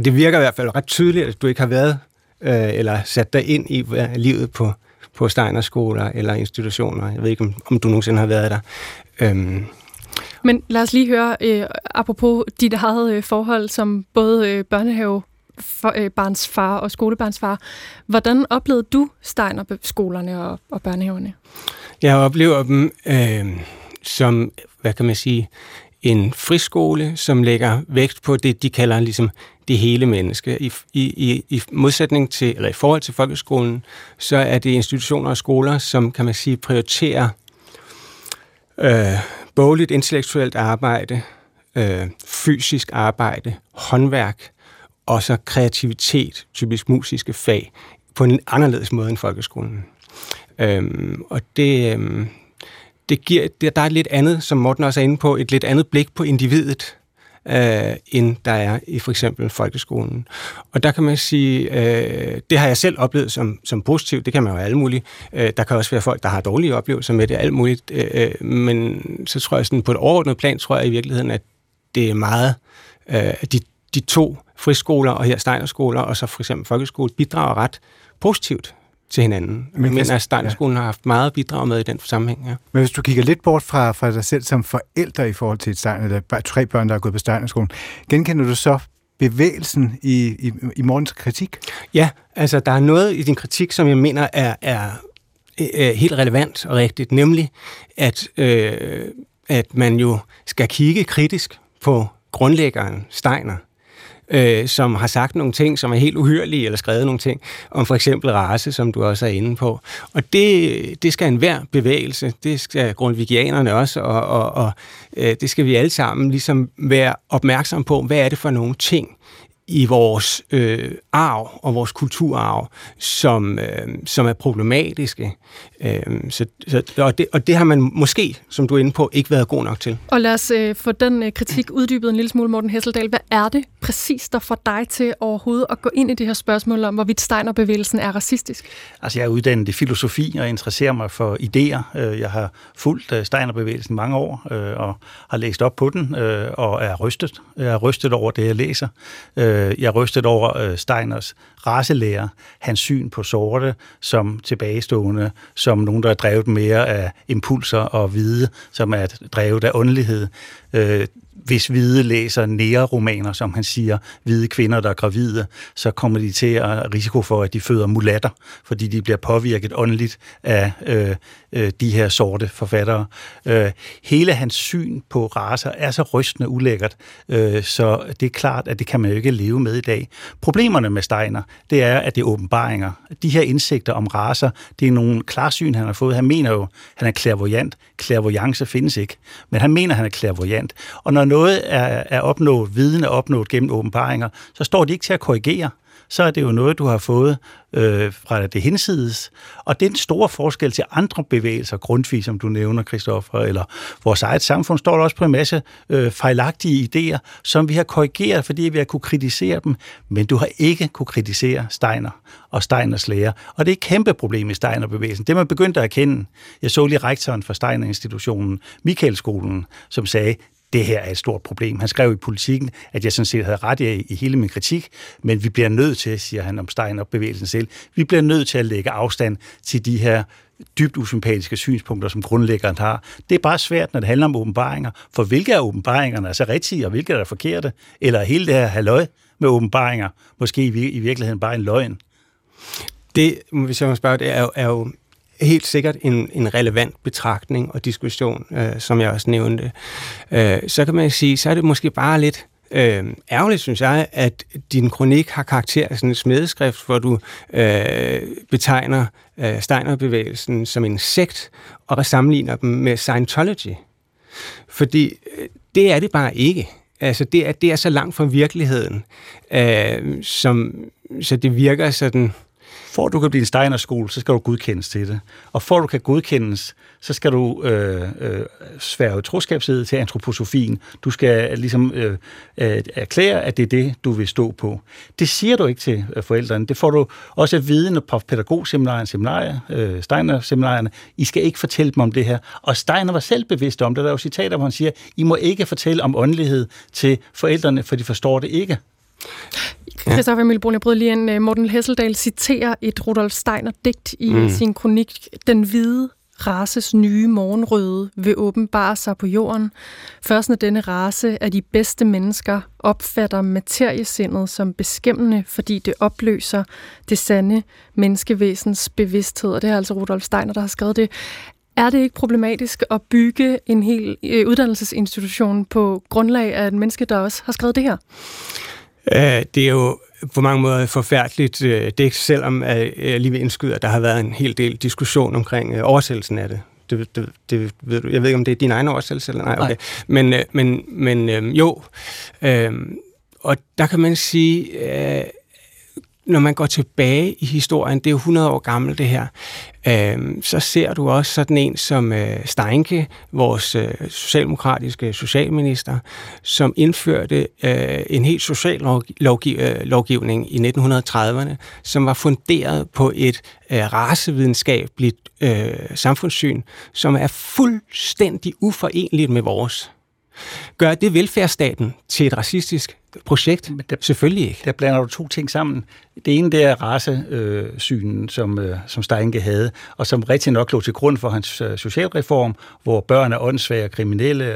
Det virker i hvert fald ret tydeligt, at du ikke har været øh, eller sat dig ind i øh, livet på, på Steinerskoler eller institutioner. Jeg ved ikke, om, om du nogensinde har været der. Øhm. Men lad os lige høre, øh, apropos dit eget øh, forhold som både øh, børnehavebarnsfar øh, og skolebarnsfar. Hvordan oplevede du Steiner-skolerne og, og børnehaverne? Jeg oplever dem øh, som, hvad kan man sige... en friskole, som lægger vægt på det, de kalder ligesom det hele menneske. I, i, i modsætning til, eller i forhold til folkeskolen, så er det institutioner og skoler, som, kan man sige, prioriterer øh, bogligt, intellektuelt arbejde, øh, fysisk arbejde, håndværk, og så kreativitet, typisk musiske fag, på en anderledes måde end folkeskolen. Øh, og det... Øh, Det giver, der er lidt andet, som Morten også er inde på, et lidt andet blik på individet, øh, end der er i for eksempel folkeskolen. Og der kan man sige, øh, det har jeg selv oplevet som, som positivt, det kan man jo alle muligt. Øh, der kan også være folk, der har dårlige oplevelser med det, alt muligt. Øh, men så tror jeg sådan, på et overordnet plan, tror jeg i virkeligheden, at det er meget, øh, de, de to friskoler og her Steinerskoler, og så for eksempel folkeskole, bidrager ret positivt til hinanden. Men hvis, at Steinerskolen ja. har haft meget bidrag med i den sammenhæng. Ja. Men hvis du kigger lidt bort fra, fra dig selv som forælder i forhold til et Steiner, der er tre børn, der er gået på Steinerskolen, genkender du så bevægelsen i, i, i Mortens kritik? Ja, altså der er noget i din kritik, som jeg mener er, er, er helt relevant og rigtigt, nemlig at, øh, at man jo skal kigge kritisk på grundlæggeren Steiner, Øh, som har sagt nogle ting, som er helt uhyrlige, eller skrevet nogle ting om for eksempel race, som du også er inde på. Og det, det skal enhver bevægelse, det skal grundvigianerne også, og, og, og øh, det skal vi alle sammen ligesom være opmærksom på, hvad er det for nogle ting i vores øh, arv og vores kulturarv, som, øh, som er problematiske. Øh, så, så, og, det, og det har man måske, som du er inde på, ikke været god nok til. Og lad os øh, få den øh, kritik uddybet en lille smule, Morten Hesseldahl. Hvad er det præcis, der får dig til overhovedet at gå ind i det her spørgsmål om, hvorvidt Steiner-bevægelsen er racistisk? Altså, jeg er uddannet i filosofi og interesserer mig for idéer. Jeg har fulgt øh, Steiner-bevægelsen mange år øh, og har læst op på den øh, og er rystet. Jeg er rystet over det, jeg læser. Øh, Jeg rystede over Steiners racelære, hans syn på sorte som tilbagestående, som nogen, der er drevet mere af impulser og hvide, som er drevet af åndelighed. Hvis hvide læser nære romaner, som han siger, hvide kvinder, der er gravide, så kommer de til at risiko for, at de føder mulatter, fordi de bliver påvirket åndeligt af øh, øh, de her sorte forfattere. Øh, hele hans syn på racer er så rystende ulækkert, øh, så det er klart, at det kan man jo ikke leve med i dag. Problemerne med Steiner, det er, at det er åbenbaringer. De her indsigter om racer, det er nogle klarsyn, han har fået. Han mener jo, han er clairvoyant. Clairvoyance findes ikke, men han mener, han er clairvoyant. Og når noget er, er opnået, viden er opnået gennem åbenbaringer, så står de ikke til at korrigere. Så er det jo noget, du har fået øh, fra det hinsides. Og den store forskel til andre bevægelser, Grundtvig, som du nævner, Christoffer, eller vores eget samfund, står der også på en masse øh, fejlagtige idéer, som vi har korrigeret, fordi vi har kunne kritisere dem, men du har ikke kunne kritisere Steiner og Steiners lære. Og det er et kæmpe problem i Steiner-bevægelsen. Det man begyndte at erkende. Jeg så lige rektoren fra Steiner-institutionen, Michaelskolen, som sagde, det her er et stort problem. Han skrev i Politikken, at jeg sådan set havde ret i, i hele min kritik, men vi bliver nødt til, siger han om Steiner-bevægelsen selv, vi bliver nødt til at lægge afstand til de her dybt usympatiske synspunkter, som grundlæggeren har. Det er bare svært, når det handler om åbenbaringer, for hvilke af åbenbaringerne er så rigtige, og hvilke er der forkerte, eller hele det her halløj med åbenbaringer. Måske i virkeligheden bare en løgn. Det, hvis jeg må spørge, det er jo, er jo helt sikkert en, en relevant betragtning og diskussion, øh, som jeg også nævnte. Øh, så kan man sige, så er det måske bare lidt øh, ærgerligt, synes jeg, at din kronik har karakter af sådan en smedeskrift, hvor du øh, betegner øh, Steiner-bevægelsen som en sekt og sammenligner dem med Scientology. Fordi øh, det er det bare ikke. Altså, det er, det er så langt fra virkeligheden, øh, som, så det virker sådan... For at du kan blive en Steinerskole, så skal du godkendes til det. Og for at du kan godkendes, så skal du øh, øh, sværge troskabsed til antroposofien. Du skal ligesom øh, øh, erklære, at det er det, du vil stå på. Det siger du ikke til øh, forældrene. Det får du også at vide, når pædagogseminarierne, seminarier, øh, Steiner-seminarierne, I skal ikke fortælle dem om det her. Og Steiner var selv bevidst om det. Der er jo citater, hvor han siger, I må ikke fortælle om åndelighed til forældrene, for de forstår det ikke. Christoffer Emil Bruun, jeg brød lige en. Morten Hesseldahl citerer et Rudolf Steiner-digt i mm. sin kronik. Den hvide races nye morgenrøde vil åbenbare sig på jorden. Først når denne race af de bedste mennesker opfatter materiesindet som beskæmmende, fordi det opløser det sande menneskevæsens bevidsthed. Og det er altså Rudolf Steiner, der har skrevet det. Er det ikke problematisk at bygge en hel uddannelsesinstitution på grundlag af et menneske, der også har skrevet det her? Det er jo på mange måder forfærdeligt. Det er ikke, selvom jeg lige vil indskyde, at der har været en hel del diskussion omkring oversættelsen af det. det, det, det ved du. Jeg ved ikke, om det er din egen oversættelse eller nej. Okay. Men, men, men jo, og der kan man sige, når man går tilbage i historien, det er jo hundrede år gammelt det her, så ser du også sådan en som Steinke, vores socialdemokratiske socialminister, som indførte en helt social lovgivning i nitten trediverne, som var funderet på et racevidenskabeligt samfundssyn, som er fuldstændig uforeneligt med vores. Gør det velfærdsstaten til et racistisk projekt? Men der, selvfølgelig ikke. Der blander du to ting sammen. Det ene, det er racesynen, som, som Steinke havde, og som rigtig nok lå til grund for hans socialreform, hvor børn er åndssvage og kriminelle,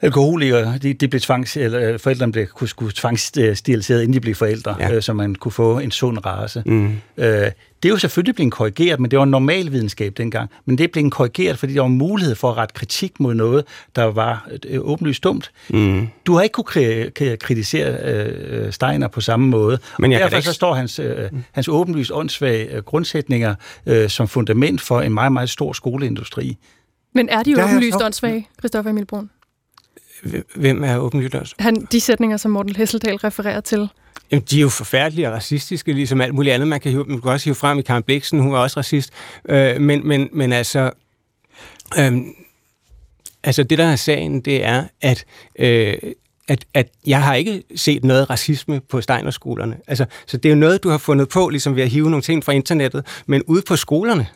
alkoholikere, de, de blev tvangs, eller forældrene blev, skulle tvangssteriliseret, inden de blev forældre, ja. øh, så man kunne få en sund race. Mm. Øh, det er jo selvfølgelig blevet korrigeret, men det var en normal videnskab dengang. Men det blev korrigeret, fordi der var mulighed for at rette kritik mod noget, der var øh, åbenlyst dumt. Mm. Du har ikke kunne kri- kritisere øh, Steiner på samme måde. Men jeg derfor ikke... så står hans, øh, hans åbenlyst åndssvage øh, grundsætninger øh, som fundament for en meget, meget stor skoleindustri. Men er de jo åbenlyst åndssvage, Christoffer Emil Bruun? Hvem er åbenlyst? Han, de sætninger, som Morten Hesseldahl refererer til. Jamen, de er jo forfærdelige og racistiske, ligesom alt muligt andet. Man kan, hive, man kan også hive frem i Karen Blixen, hun var også racist. Øh, men, men, men altså, øh, altså, det der er sagen, det er, at, øh, at, at jeg har ikke set noget racisme på Steinerskolerne. Altså, så det er jo noget, du har fundet på, ligesom ved at hive nogle ting fra internettet, men ude på skolerne,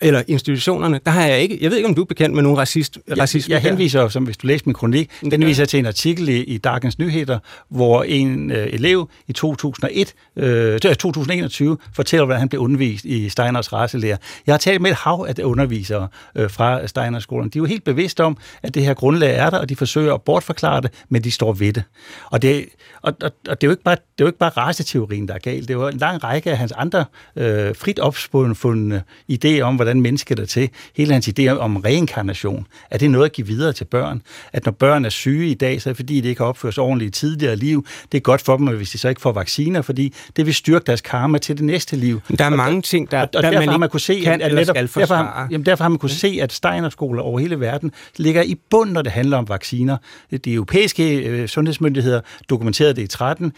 eller institutionerne, der har jeg ikke... Jeg ved ikke, om du er bekendt med nogen racist, ja, racisme. Jeg henviser jo, som hvis du læser min kronik, den henviser jeg til en artikel i, i Dagens Nyheder, hvor en øh, elev i to tusind og et, øh, to tusind og enogtyve fortæller, hvordan han blev undervist i Steiners racelære. Jeg har talt med et hav af undervisere øh, fra Steinerskolen. De er jo helt bevidste om, at det her grundlag er der, og de forsøger at bortforklare det, men de står ved det. Og det, og, og, og det er jo ikke bare, det er jo ikke bare raceteorien, der er galt. Det er jo en lang række af hans andre øh, frit opfundne idéer om, hvordan mennesket er til. Hele hans idé om reinkarnation. Er det noget at give videre til børn? At når børn er syge i dag, så er det fordi, de ikke har opført sig ordentligt i tidligere liv. Det er godt for dem, hvis de så ikke får vacciner, fordi det vil styrke deres karma til det næste liv. Der er og mange der, ting, der, og, og der derfor man har man kunne se, kan at, eller skal derfor, har, jamen, derfor har man kunne ja. se, at Steinerskoler over hele verden ligger i bund, når det handler om vacciner. De europæiske øh, sundhedsmyndigheder dokumenterede det i tretten.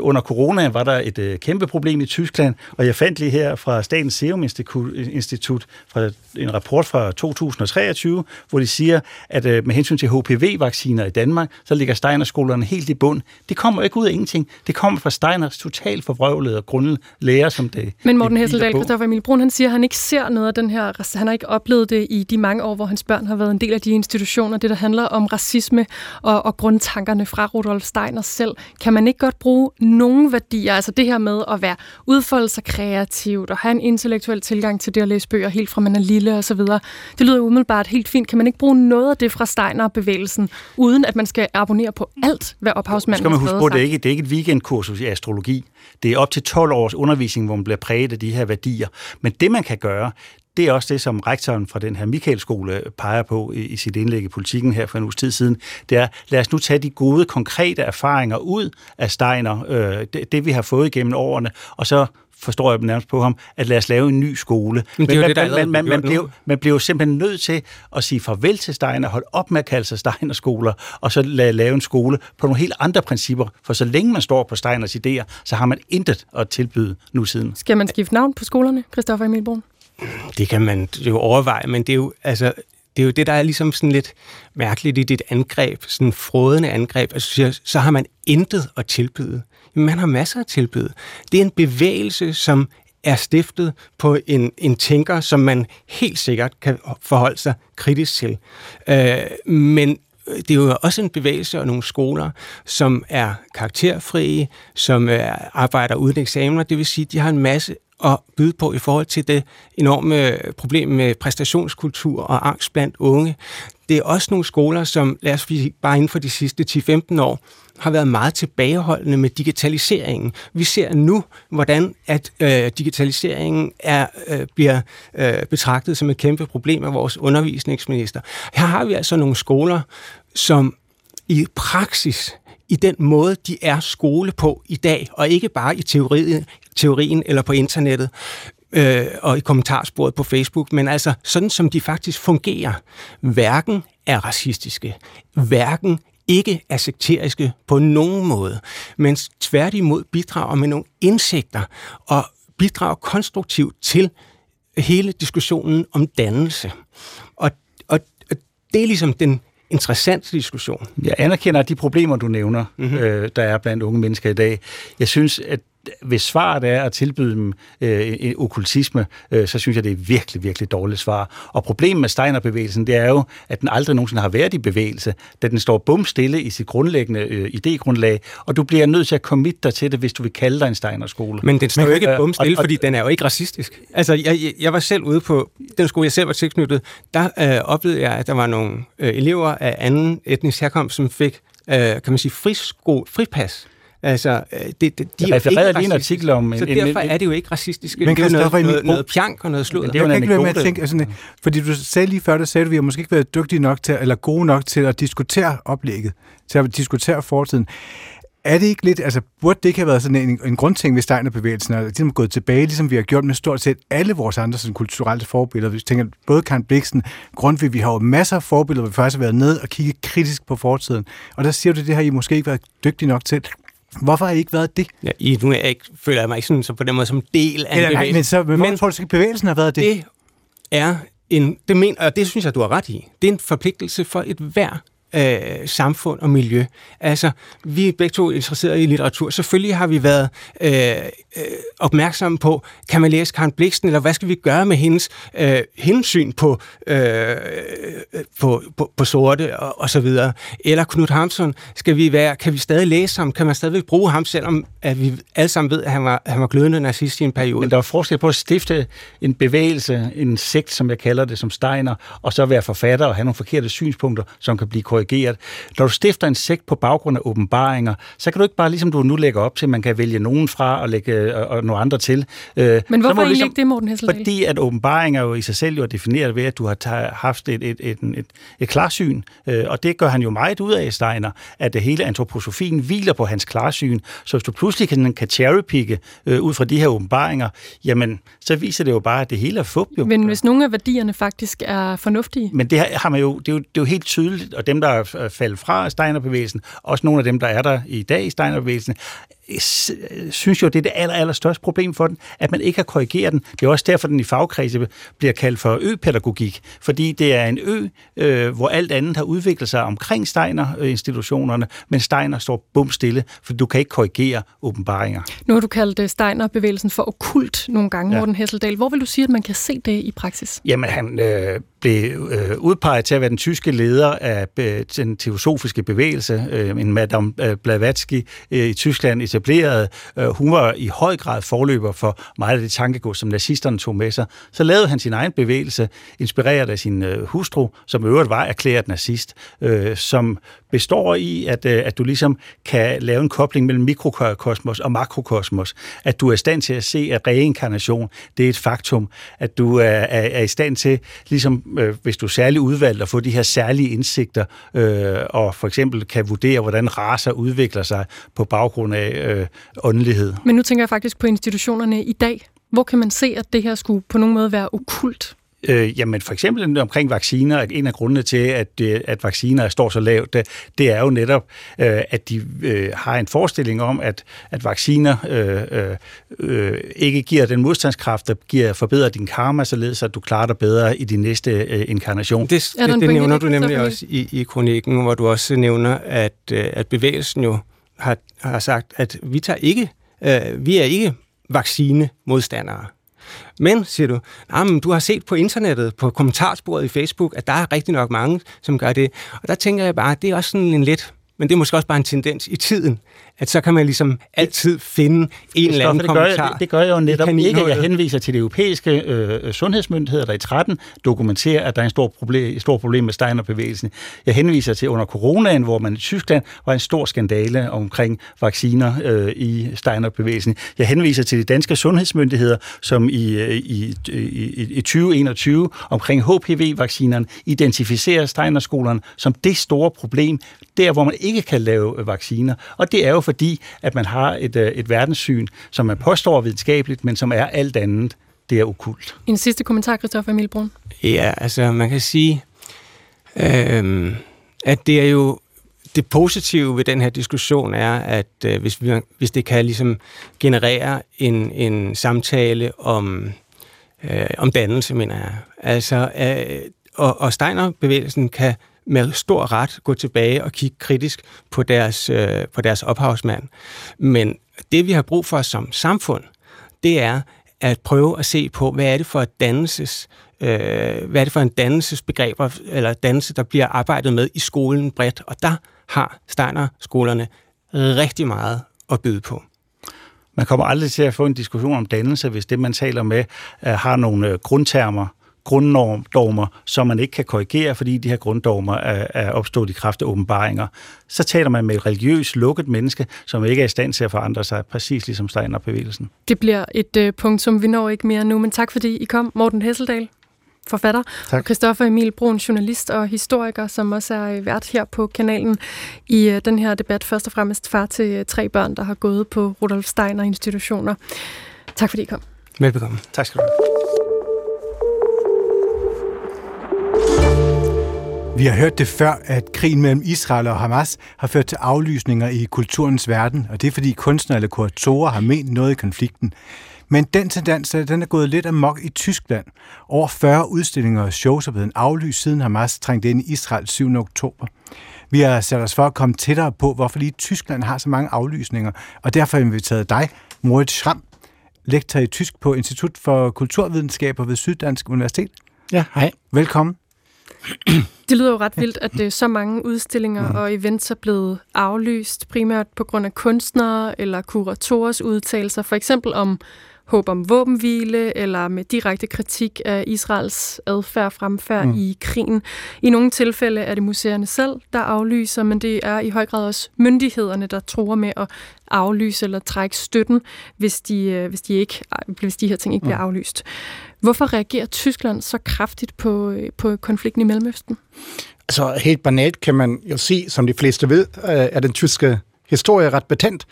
Under corona var der et øh, kæmpe problem i Tyskland, og jeg fandt lige her fra Statens Serum Institut fra en rapport fra to tusind og treogtyve, hvor de siger, at øh, med hensyn til H P V-vacciner i Danmark, så ligger Steinerskolerne helt i bund. Det kommer ikke ud af ingenting. Det kommer fra Steiners totalt forvrøvlede og grundlærer, som det... Men Morten Hesseldahl, Christoffer Emil Bruun, han siger, at han ikke ser noget af den her... Han har ikke oplevet det i de mange år, hvor hans børn har været en del af de institutioner, det der handler om racisme og, og grundtankerne fra Rudolf Steiner selv. Kan man ikke godt bruge nogle værdier, altså det her med at være udfolde sig kreativt og have en intellektuel tilgang til det at læse bøger helt fra man er lille og så videre. Det lyder umiddelbart helt fint. Kan man ikke bruge noget af det fra Steiner-bevægelsen, uden at man skal abonnere på alt, hvad ophavsmanden skal man huske på, det er ikke, det er ikke et weekendkursus i astrologi. Det er op til tolv års undervisning, hvor man bliver præget af de her værdier. Men det, man kan gøre, det er også det, som rektoren fra den her Michaela-skole peger på i sit indlæg i Politikken her for en uges tid siden. Det er, lad os nu tage de gode, konkrete erfaringer ud af Steiner, øh, det, det vi har fået gennem årene, og så forstår jeg nærmest på ham, at lad os lave en ny skole. Men man, det, man, man, man, blev, man blev simpelthen nødt til at sige farvel til Steiner, holde op med at kalde sig Steiner-skoler, og så lave en skole på nogle helt andre principper, for så længe man står på Steiners idéer, så har man intet at tilbyde nu siden. Skal man skifte navn på skolerne, Christoffer Emil Bruun? Det kan man jo overveje, men det er jo, altså, det er jo det, der er ligesom sådan lidt mærkeligt i dit angreb, sådan frådende angreb. Altså, så har man intet at tilbyde. Man har masser at tilbyde. Det er en bevægelse, som er stiftet på en, en tænker, som man helt sikkert kan forholde sig kritisk til. Øh, men det er jo også en bevægelse og nogle skoler, som er karakterfrie, som er, arbejder uden eksamener. Det vil sige, at de har en masse at byde på i forhold til det enorme problem med præstationskultur og angst blandt unge. Det er også nogle skoler, som lad os bare inden for de sidste ti til femten år, har været meget tilbageholdende med digitaliseringen. Vi ser nu, hvordan at øh, digitaliseringen er, øh, bliver øh, betragtet som et kæmpe problem af vores undervisningsminister. Her har vi altså nogle skoler, som i praksis, i den måde, de er skole på i dag, og ikke bare i teorien, teorien eller på internettet øh, og i kommentarsporet på Facebook, men altså sådan, som de faktisk fungerer. Hverken er racistiske, hverken ikke er sekteriske på nogen måde, men tværtimod bidrager med nogle indsigter og bidrager konstruktivt til hele diskussionen om dannelse. Og, og, og det er ligesom den interessant diskussion. Jeg anerkender de problemer, du nævner, mm-hmm. øh, der er blandt unge mennesker i dag. Jeg synes, at hvis svaret er at tilbyde dem øh, en okkultisme, øh, så synes jeg, det er virkelig, virkelig dårligt svar. Og problemet med Steiner-bevægelsen, det er jo, at den aldrig nogensinde har været i bevægelse, da den står bumstille i sit grundlæggende øh, idégrundlag, og du bliver nødt til at committe dig til det, hvis du vil kalde dig en Steiner-skole. Men den står jo ikke bumstille, øh, og, og, fordi den er jo ikke racistisk. Altså, jeg, jeg var selv ude på den skole, jeg selv var tilknyttet, der øh, oplevede jeg, at der var nogle øh, elever af anden etnisk herkomst, som fik, øh, kan man sige, frisko, fripas. Altså, det, det, de jeg refererede lige en artikel om... En, så derfor en, en, er det jo ikke racistiske. Men det er noget, noget, noget pjank og noget sludder. Jeg kan ikke være med at tænke... Altså, fordi du sagde lige før, der sagde du, at vi har måske ikke været dygtige nok til, eller gode nok til at diskutere oplægget, til at diskutere fortiden. Er det ikke lidt... Altså, burde det ikke have været sådan en, en grundting ved Steiner-bevægelsen, at ligesom gået tilbage, ligesom vi har gjort med stort set alle vores andre sådan, kulturelle forbilleder? Hvis vi tænker, både Karen Blixen, Grundtvig, vi har jo masser af forbilleder, hvor vi faktisk har været nede og kigge kritisk på fortiden. Og der siger du, det her, I måske ikke været dygtige nok til. Hvorfor har I ikke været det? Ja, I, nu er jeg ikke, føler jeg mig ikke sådan, så på den måde som del af ja, en bevægelse. Nej, men så men, men, tror du, at bevægelsen har været det? Det er en... Det mener, og det synes jeg, du har ret i. Det er en forpligtelse for et hver øh, samfund og miljø. Altså, vi er begge to interesserede i litteratur. Selvfølgelig har vi været øh, øh, opmærksomme på, kan man læse Karen Blixen, eller hvad skal vi gøre med hendes øh, hensyn på, øh, på, på, på sorte og, og så videre. Eller Knut Hamsun, skal vi være, kan vi stadig læse ham? Kan man stadig bruge ham, selvom at vi alle sammen ved, at han var, han var glødende nazist i en periode? Men der er forskel på at stifte en bevægelse, en sekt, som jeg kalder det, som Steiner, og så være forfatter og have nogle forkerte synspunkter, som kan blive korrigeret. Når du stifter en sekt på baggrund af åbenbaringer, så kan du ikke bare, ligesom du nu lægger op til, man kan vælge nogen fra og lægge og, og nogle andre til. Øh, Men hvorfor egentlig ligesom, ikke det, Morten Hesseldahl? Fordi at åbenbaringer jo i sig selv jo er defineret ved, at du har taget, haft et, et, et, et, et klarsyn, øh, og det gør han jo meget ud af, Steiner, at det hele antroposofien hviler på hans klarsyn. Så hvis du pludselig kan, kan cherrypicke øh, ud fra de her åbenbaringer, jamen, så viser det jo bare, at det hele er fup. Jo. Men hvis nogle af værdierne faktisk er fornuftige? Men det har man jo, det er jo, det er jo helt tydeligt, og dem, der er faldet fra Steiner-bevægelsen, også nogle af dem, der er der i dag i Steiner-bevægelsen, synes jo, det er det aller, aller største problem for den, at man ikke har korrigeret den. Det er også derfor, den i fagkredse bliver kaldt for ø-pædagogik, fordi det er en ø, øh, hvor alt andet har udviklet sig omkring Steiner-institutionerne, men Steiner står bumstille, for du kan ikke korrigere åbenbaringer. Nu har du kaldt Steiner-bevægelsen for okkult nogle gange, ja. Morten Hesseldahl. Hvor vil du sige, at man kan se det i praksis? Jamen, han øh, blev øh, udpeget til at være den tyske leder af øh, den teosofiske bevægelse, øh, en Madame Blavatsky øh, i Tyskland i etablerede. Hun var i høj grad forløber for meget af det tankegods, som nazisterne tog med sig. Så lavede han sin egen bevægelse, inspireret af sin hustru, som i øvrigt var erklæret nazist, som består i, at, at du ligesom kan lave en kobling mellem mikrokosmos og makrokosmos. At du er i stand til at se, at reinkarnation, det er et faktum. At du er, er, er i stand til, ligesom hvis du er særlig udvalgt, at få de her særlige indsigter, øh, og for eksempel kan vurdere, hvordan racer udvikler sig på baggrund af øh, åndelighed. Men nu tænker jeg faktisk på institutionerne i dag. Hvor kan man se, at det her skulle på nogen måde være okkult? Øh, jamen for eksempel omkring vacciner, en af grundene til, at, at vacciner står så lavt, det, det er jo netop, øh, at de øh, har en forestilling om, at, at vacciner øh, øh, ikke giver den modstandskraft, der giver, forbedrer din karma, således at du klarer dig bedre i din næste øh, inkarnation. Det, det, det nævner du nemlig også i, i kronikken, hvor du også nævner, at, at bevægelsen jo har, har sagt, at vi, tager ikke, øh, vi er ikke vaccinemodstandere. Men, siger du, men du har set på internettet, på kommentarsporet i Facebook, at der er rigtig nok mange, som gør det. Og der tænker jeg bare, at det er også sådan en lidt, men det er måske også bare en tendens i tiden, at så kan man ligesom altid finde en eller anden kommentar. Det, det gør jeg jo netop ikke. Jeg henviser til de europæiske øh, sundhedsmyndigheder, der i tretten dokumenterer, at der er en stor problem, et stort problem med Steiner-bevægelsen. Jeg henviser til under coronaen, hvor man i Tyskland var en stor skandale omkring vacciner øh, i Steiner-bevægelsen. Jeg henviser til de danske sundhedsmyndigheder, som i, i, i, i tyve enogtyve omkring H P V-vaccinerne identificerer Steinerskolerne som det store problem, der hvor man ikke kan lave vacciner. Og det er jo fordi, at man har et, et verdenssyn, som man påstår videnskabeligt, men som er alt andet. Det er okkult. En sidste kommentar, Christoffer Emil Bruun. Ja, altså man kan sige, øh, at det er jo det positive ved den her diskussion er, at øh, hvis, vi, hvis det kan ligesom generere en, en samtale om, øh, om dannelse, mener jeg. Altså, øh, og, og Steiner-bevægelsen kan med stor ret gå tilbage og kigge kritisk på deres, øh, på deres ophavsmand. Men det, vi har brug for som samfund, det er at prøve at se på, hvad er det for et dannelses, øh, hvad er det for en dannelsesbegreber, eller dannelse, der bliver arbejdet med i skolen bredt. Og der har Steiner-skolerne rigtig meget at byde på. Man kommer aldrig til at få en diskussion om dannelse, hvis det, man taler med, øh, har nogle øh, grundtermer, grundnormer, som man ikke kan korrigere, fordi de her grundnormer er, er opstået i kraft af åbenbaringer. Så taler man med et religiøst lukket menneske, som ikke er i stand til at forandre sig, præcis ligesom Steiner-bevægelsen. Det bliver et øh, punkt, som vi når ikke mere nu, men tak fordi I kom. Morten Hesseldahl, forfatter, tak. Og Christoffer Emil Bruun, journalist og historiker, som også er vært her på kanalen i øh, den her debat. Først og fremmest far til øh, tre børn, der har gået på Rudolf Steiner-institutioner. Tak fordi I kom. Velbekomme. Tak skal du have. Vi har hørt det før, at krigen mellem Israel og Hamas har ført til aflysninger i kulturens verden, og det er fordi kunstnere eller kuratorer har ment noget i konflikten. Men den tendens den er gået lidt amok i Tyskland. Over fyrre udstillinger og shows er blevet aflyst, siden Hamas trængte ind i Israel syvende oktober. Vi har sat os for at komme tættere på, hvorfor lige Tyskland har så mange aflysninger, og derfor har vi inviteret dig, Moritz Schramm, lektor i tysk på Institut for Kulturvidenskaber ved Syddansk Universitet. Ja, hej. Velkommen. Det lyder jo ret vildt, at øh, så mange udstillinger og events er blevet aflyst, primært på grund af kunstnere eller kuratorers udtalelser, for eksempel om håb om våbenhvile eller med direkte kritik af Israels adfærd og fremfærd mm. i krigen. I nogle tilfælde er det museerne selv, der aflyser, men det er i høj grad også myndighederne, der truer med at aflyse eller trække støtten, hvis de, hvis de, ikke, hvis de her ting ikke bliver aflyst. Hvorfor reagerer Tyskland så kraftigt på, på konflikten i Mellemøsten? Altså helt banalt kan man jo sige, som de fleste ved, er den tyske historie ret betændt,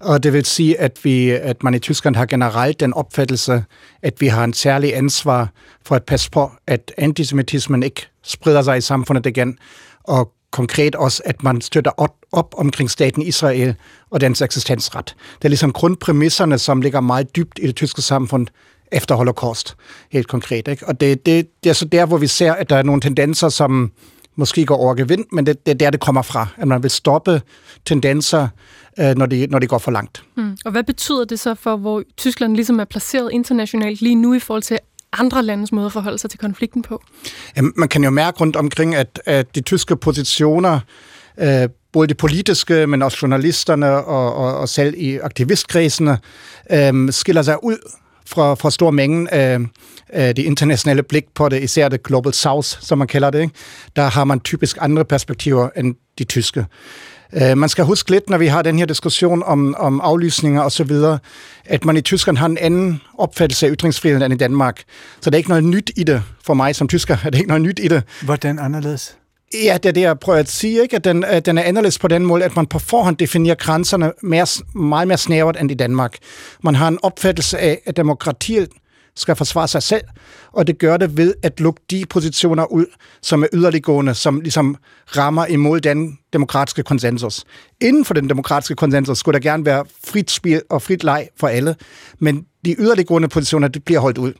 og det vil sige, at, vi, at man i Tyskland har generelt den opfattelse, at vi har en særlig ansvar for at passe på, at antisemitismen ikke spreder sig i samfundet igen, og konkret også, at man støtter op, op omkring staten Israel og dens eksistensret. Det er ligesom grundpræmisserne, som ligger meget dybt i det tyske samfund efter Holocaust, helt konkret. Ikke? Og det, det, det er så der, hvor vi ser, at der er nogle tendenser, som måske går over gevind, men det, det er der, det kommer fra, at man vil stoppe tendenser, øh, når, de, når de går for langt. Mm. Og hvad betyder det så for, hvor Tyskland ligesom er placeret internationalt lige nu i forhold til andre landes måde at forholde sig til konflikten på? Jamen, man kan jo mærke rundt omkring, at, at de tyske positioner øh, både det politiske, men også journalisterne og, og, og selv i aktivistkredsene, øh, skiller sig ud fra, fra stor mængden af øh, det internationale blik på det, især det Global South, som man kalder det. Ikke? Der har man typisk andre perspektiver end de tyske. Øh, man skal huske lidt, når vi har den her diskussion om, om aflysninger og så videre, at man i Tyskland har en anden opfattelse af ytringsfriheden end i Danmark. Så der er ikke noget nyt i det. For mig som tysker er der ikke noget nyt i det. Hvordan anderledes? Ja, det er det, jeg prøver at sige, ikke? At den, at den er anderledes på den måde, at man på forhånd definerer grænserne mere, meget mere snævert end i Danmark. Man har en opfattelse af, at demokratiet skal forsvare sig selv, og det gør det ved at lukke de positioner ud, som er yderliggående, som ligesom rammer imod den demokratiske konsensus. Inden for den demokratiske konsensus skulle der gerne være frit spil og frit leg for alle, men de yderliggående positioner, det bliver holdt ud.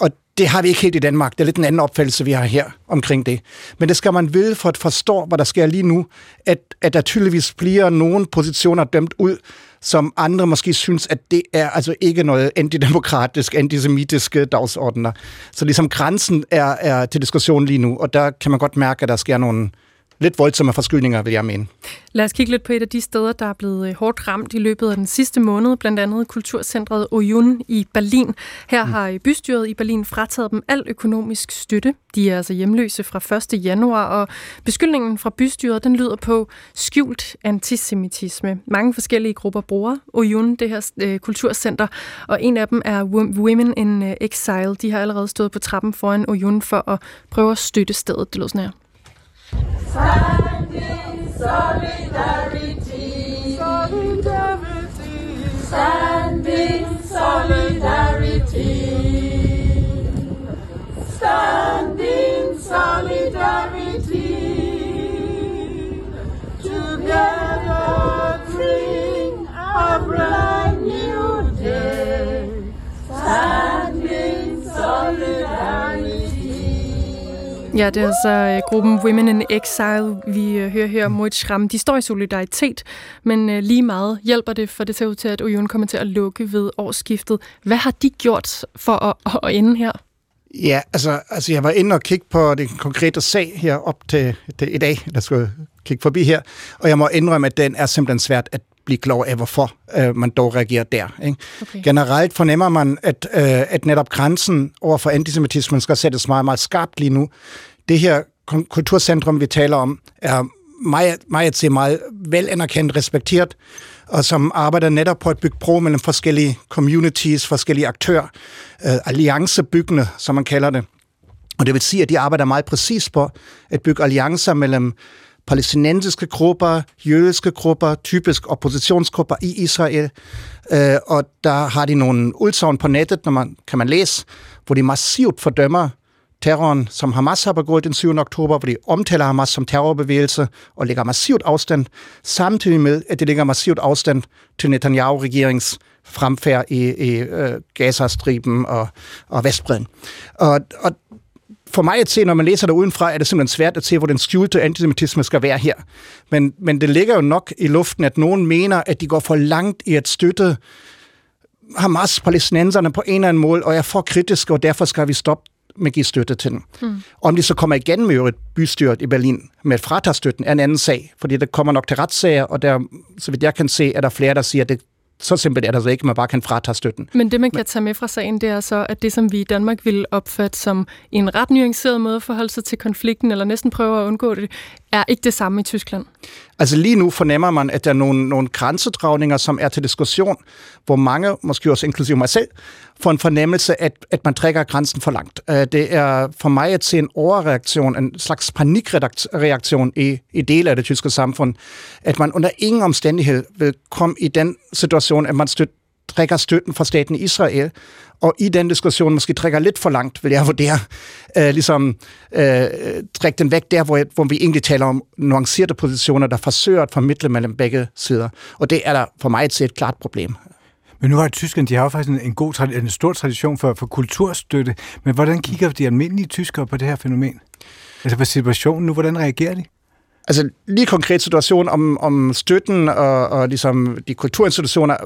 Og det har vi ikke helt i Danmark. Det er lidt en anden opfattelse, vi har her omkring det. Men det skal man vide for at forstå, hvad der sker lige nu, at, at der tydeligvis bliver nogle positioner dømt ud, som andre måske synes, at det er altså ikke noget antidemokratisk, antisemitiske dagsordner. Så ligesom grænsen er, er til diskussion lige nu, og der kan man godt mærke, at der sker nogle lidt voldsomme forskydninger, vil jeg mene. Lad os kigge lidt på et af de steder, der er blevet hårdt ramt i løbet af den sidste måned, blandt andet kulturcentret Oyoun i Berlin. Her har bystyret i Berlin frataget dem al økonomisk støtte. De er altså hjemløse fra første januar, og beskyldningen fra bystyret, den lyder på skjult antisemitisme. Mange forskellige grupper bruger Oyoun, det her øh, kulturcenter, og en af dem er Women in Exile. De har allerede stået på trappen foran Oyoun for at prøve at støtte stedet. Det lød sådan her. Stand in solidarity, solidarity, stand in solidarity, stand in solidarity, together bring a brand new day, stand in solidarity. Ja, det er altså gruppen Women in Exile, vi hører her om Moritz Schramm. De står i solidaritet, men lige meget hjælper det, for det ser ud til, at Oyoun kommer til at lukke ved årsskiftet. Hvad har de gjort for at, at ende her? Ja, altså, altså jeg var inde og kigge på den konkrete sag her op til, til i dag, der skulle kigge forbi her, og jeg må indrømme, at den er simpelthen svært at blive klog af, hvorfor øh, man dog reagerer der. Ikke? Okay. Generelt fornemmer man, at, øh, at netop grænsen over for antisemitismen skal sættes meget, meget skarpt lige nu. Det her kulturcentrum, vi taler om, er meget, meget, meget velanerkendt, respekteret, og som arbejder netop på at bygge bro mellem forskellige communities, forskellige aktører, øh, alliancebyggende, som man kalder det. Og det vil sige, at de arbejder meget præcis på at bygge alliancer mellem palæstinensiske grupper, jødiske grupper, typisk oppositionsgrupper i Israel, øh, og der har de nogle udsagn på nettet, når man, kan man læse, hvor de massivt fordømmer terroren, som Hamas har begået den syvende oktober, hvor de omtaler Hamas som terrorbevægelse og lægger massivt afstand, samtidig med, at de lægger massivt afstand til Netanyahu-regerings fremfærd i, i øh, Gazastriben og, og Vestbredden. Og, og for mig at se, når man læser det udenfra, er det simpelthen svært at se, hvor den skjulte antisemitisme skal være her. Men, men det ligger jo nok i luften, at nogen mener, at de går for langt i at støtte Hamas, palæstinenserne på en eller anden måde, og er for kritiske, og derfor skal vi stoppe med at give støtte til dem. Mm. Om de så kommer igen med et bystyret i Berlin med at fratage støtten, er en anden sag, fordi det kommer nok til retssager, og der, så vidt jeg kan se, er der flere, der siger, at det så simpelt er det altså ikke, man bare kan fratage støtten. Men det, man kan tage med fra sagen, det er så, at det, som vi i Danmark ville opfatte som en ret nuanceret måde at forholde sig til konflikten, eller næsten prøve at undgå det, er ikke det samme i Tyskland. Altså lige nu fornemmer man, at der er nogle, nogle grænsedragninger, som er til diskussion, hvor mange, måske også inklusive mig selv, får en fornemmelse, at, at man trækker grænsen for langt. Det er for mig at se en overreaktion, en slags panikreaktion i, i dele af det tyske samfund, at man under ingen omstændighed vil komme i den situation, at man støtter trækker støtten fra staten Israel, og i den diskussion måske trækker lidt for langt, vil jeg vurdere, øh, ligesom øh, trække den væk der, hvor, jeg, hvor vi egentlig taler om nuancerede positioner, der forsøger at formidle mellem begge sider. Og det er der for mig til et klart problem. Men nu har tyskerne, de har jo faktisk en, en, god, en stor tradition for, for kulturstøtte, men hvordan kigger de almindelige tyskere på det her fænomen? Altså på situationen nu, hvordan reagerer de? Altså lige konkret situation om, om støtten og, og ligesom de kulturinstitutioner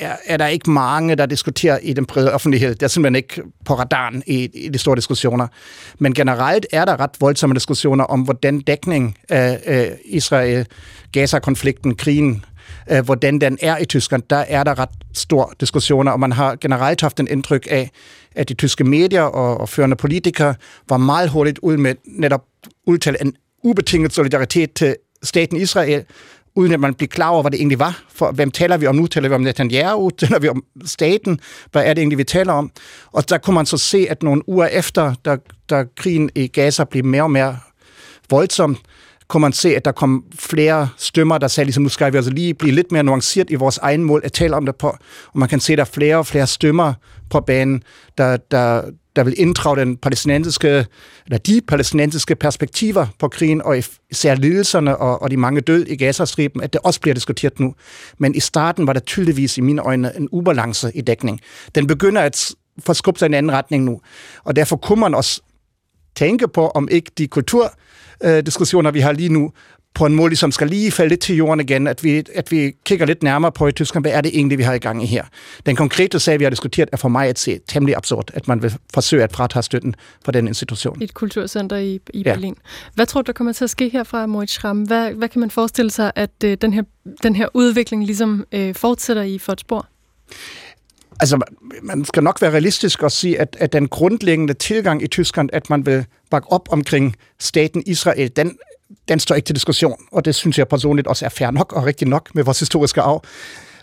er, er der ikke mange, der diskuterer i den brede offentlighed. Det er simpelthen ikke på radaren i, i de store diskussioner. Men generelt er der ret voldsomme diskussioner om, hvordan dækning af øh, Israel-Gaza-konflikten, krigen, øh, hvordan den er i Tyskland. Der er der ret store diskussioner, og man har generelt haft en indtryk af, at de tyske medier og, og førende politikere var meget hurtigt ud med netop udtale en ubetinget solidaritet til staten Israel, uden at man bliver klar over, hvad det egentlig var. For hvem taler vi om nu? Taler vi om Netanyahu? Taler vi om staten? Hvad er det egentlig, vi taler om? Og der kunne man så se, at nogle uger efter, da, da krigen i Gaza blev mere og mere voldsom, kunne man se, at der kom flere stemmer, der sagde, ligesom, nu skal vi altså lige blive lidt mere nuanceret i vores egen mål at tale om det på. Og man kan se, at der er flere og flere stemmer på banen, der, der, der vil inddrage den palæstinensiske, eller de palæstinensiske perspektiver på krigen, og især lidelserne og, og de mange døde i Gazastriben, at det også bliver diskuteret nu. Men i starten var der tydeligvis i mine øjne en ubalance i dækning. Den begynder at forskubbe sig i en anden retning nu, og derfor kunne man også tænke på, om ikke de kultur diskussioner, vi har lige nu, på en måde, som ligesom skal lige falde lidt til jorden igen, at vi, at vi kigger lidt nærmere på i Tyskland, hvad er det egentlig, vi har i gang i her? Den konkrete sag, vi har diskuteret, er for mig at se temmelig absurd, at man vil forsøge at fratage støtten fra den institution. Et kulturcenter i, i ja. Berlin. Hvad tror du, der kommer til at ske herfra, Moritz Schramm? Hvad, hvad kan man forestille sig, at øh, den, her, den her udvikling ligesom øh, fortsætter i for et spor? Altså, man skal nok være realistisk og sige, at, at den grundlæggende tilgang i Tyskland, at man vil bakke op omkring staten Israel, den, den står ikke til diskussion. Og det synes jeg personligt også er fair nok og rigtig nok med vores historiske arv.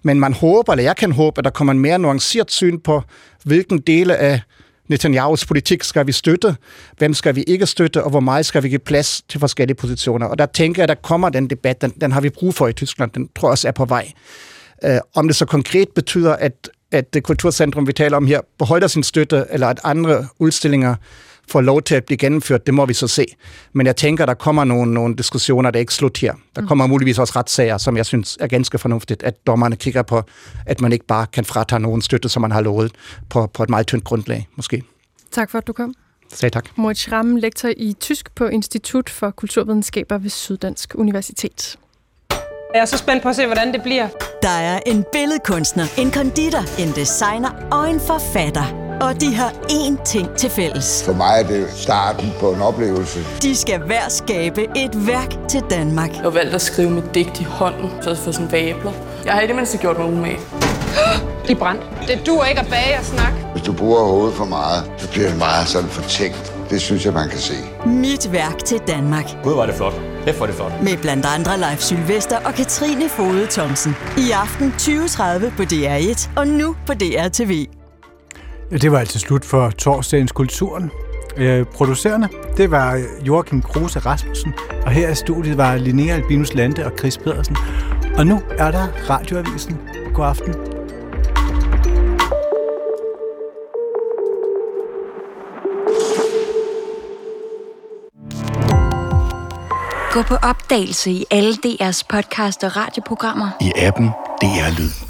Men man håber, eller jeg kan håbe, at der kommer en mere nuanceret syn på, hvilken dele af Netanyahus politik skal vi støtte, hvem skal vi ikke støtte, og hvor meget skal vi give plads til forskellige positioner. Og der tænker jeg, at der kommer den debat, den, den har vi brug for i Tyskland, den tror jeg også er på vej. Uh, om det så konkret betyder, at at det kulturcentrum, vi taler om her, beholder sin støtte, eller at andre udstillinger får lov til at blive gennemført, det må vi så se. Men jeg tænker, der kommer nogle, nogle diskussioner, der er ikke slut her. Der kommer mm. muligvis også retssager, som jeg synes er ganske fornuftigt, at dommerne kigger på, at man ikke bare kan fratage nogen støtte, som man har lovet, på, på et meget tyndt grundlag, måske. Tak for, at du kom. Selv tak. Moritz Schramm, lektor i tysk på Institut for Kulturvidenskaber ved Syddansk Universitet. Jeg er så spændt på at se, hvordan det bliver. Der er en billedkunstner, en konditor, en designer og en forfatter. Og de har én ting til fælles. For mig er det starten på en oplevelse. De skal hver skabe et værk til Danmark. Jeg har valgt at skrive mit digt i hånden, så jeg får sådan æbler. Jeg har i det mindste gjort mig umage. De brændt. Det duer ikke at bage og snakke. Hvis du bruger hovedet for meget, så bliver det meget sådan fortænkt. Det synes jeg, man kan se. Mit værk til Danmark. Gud, var det flot. Det var det flot. Med blandt andre Leif Sylvester og Katrine Fode Thomsen. I aften tyve tredive på D R et og nu på D R T V. Ja, det var altså slut for torsdagens Kulturen. Øh, producerende, det var Joachim Kruse Rasmussen. Og her i studiet var Linnea Albinus Lande og Chris Pedersen. Og nu er der Radioavisen. God aften. Gå på opdagelse i alle D R's podcast og radioprogrammer. I appen D R Lyd.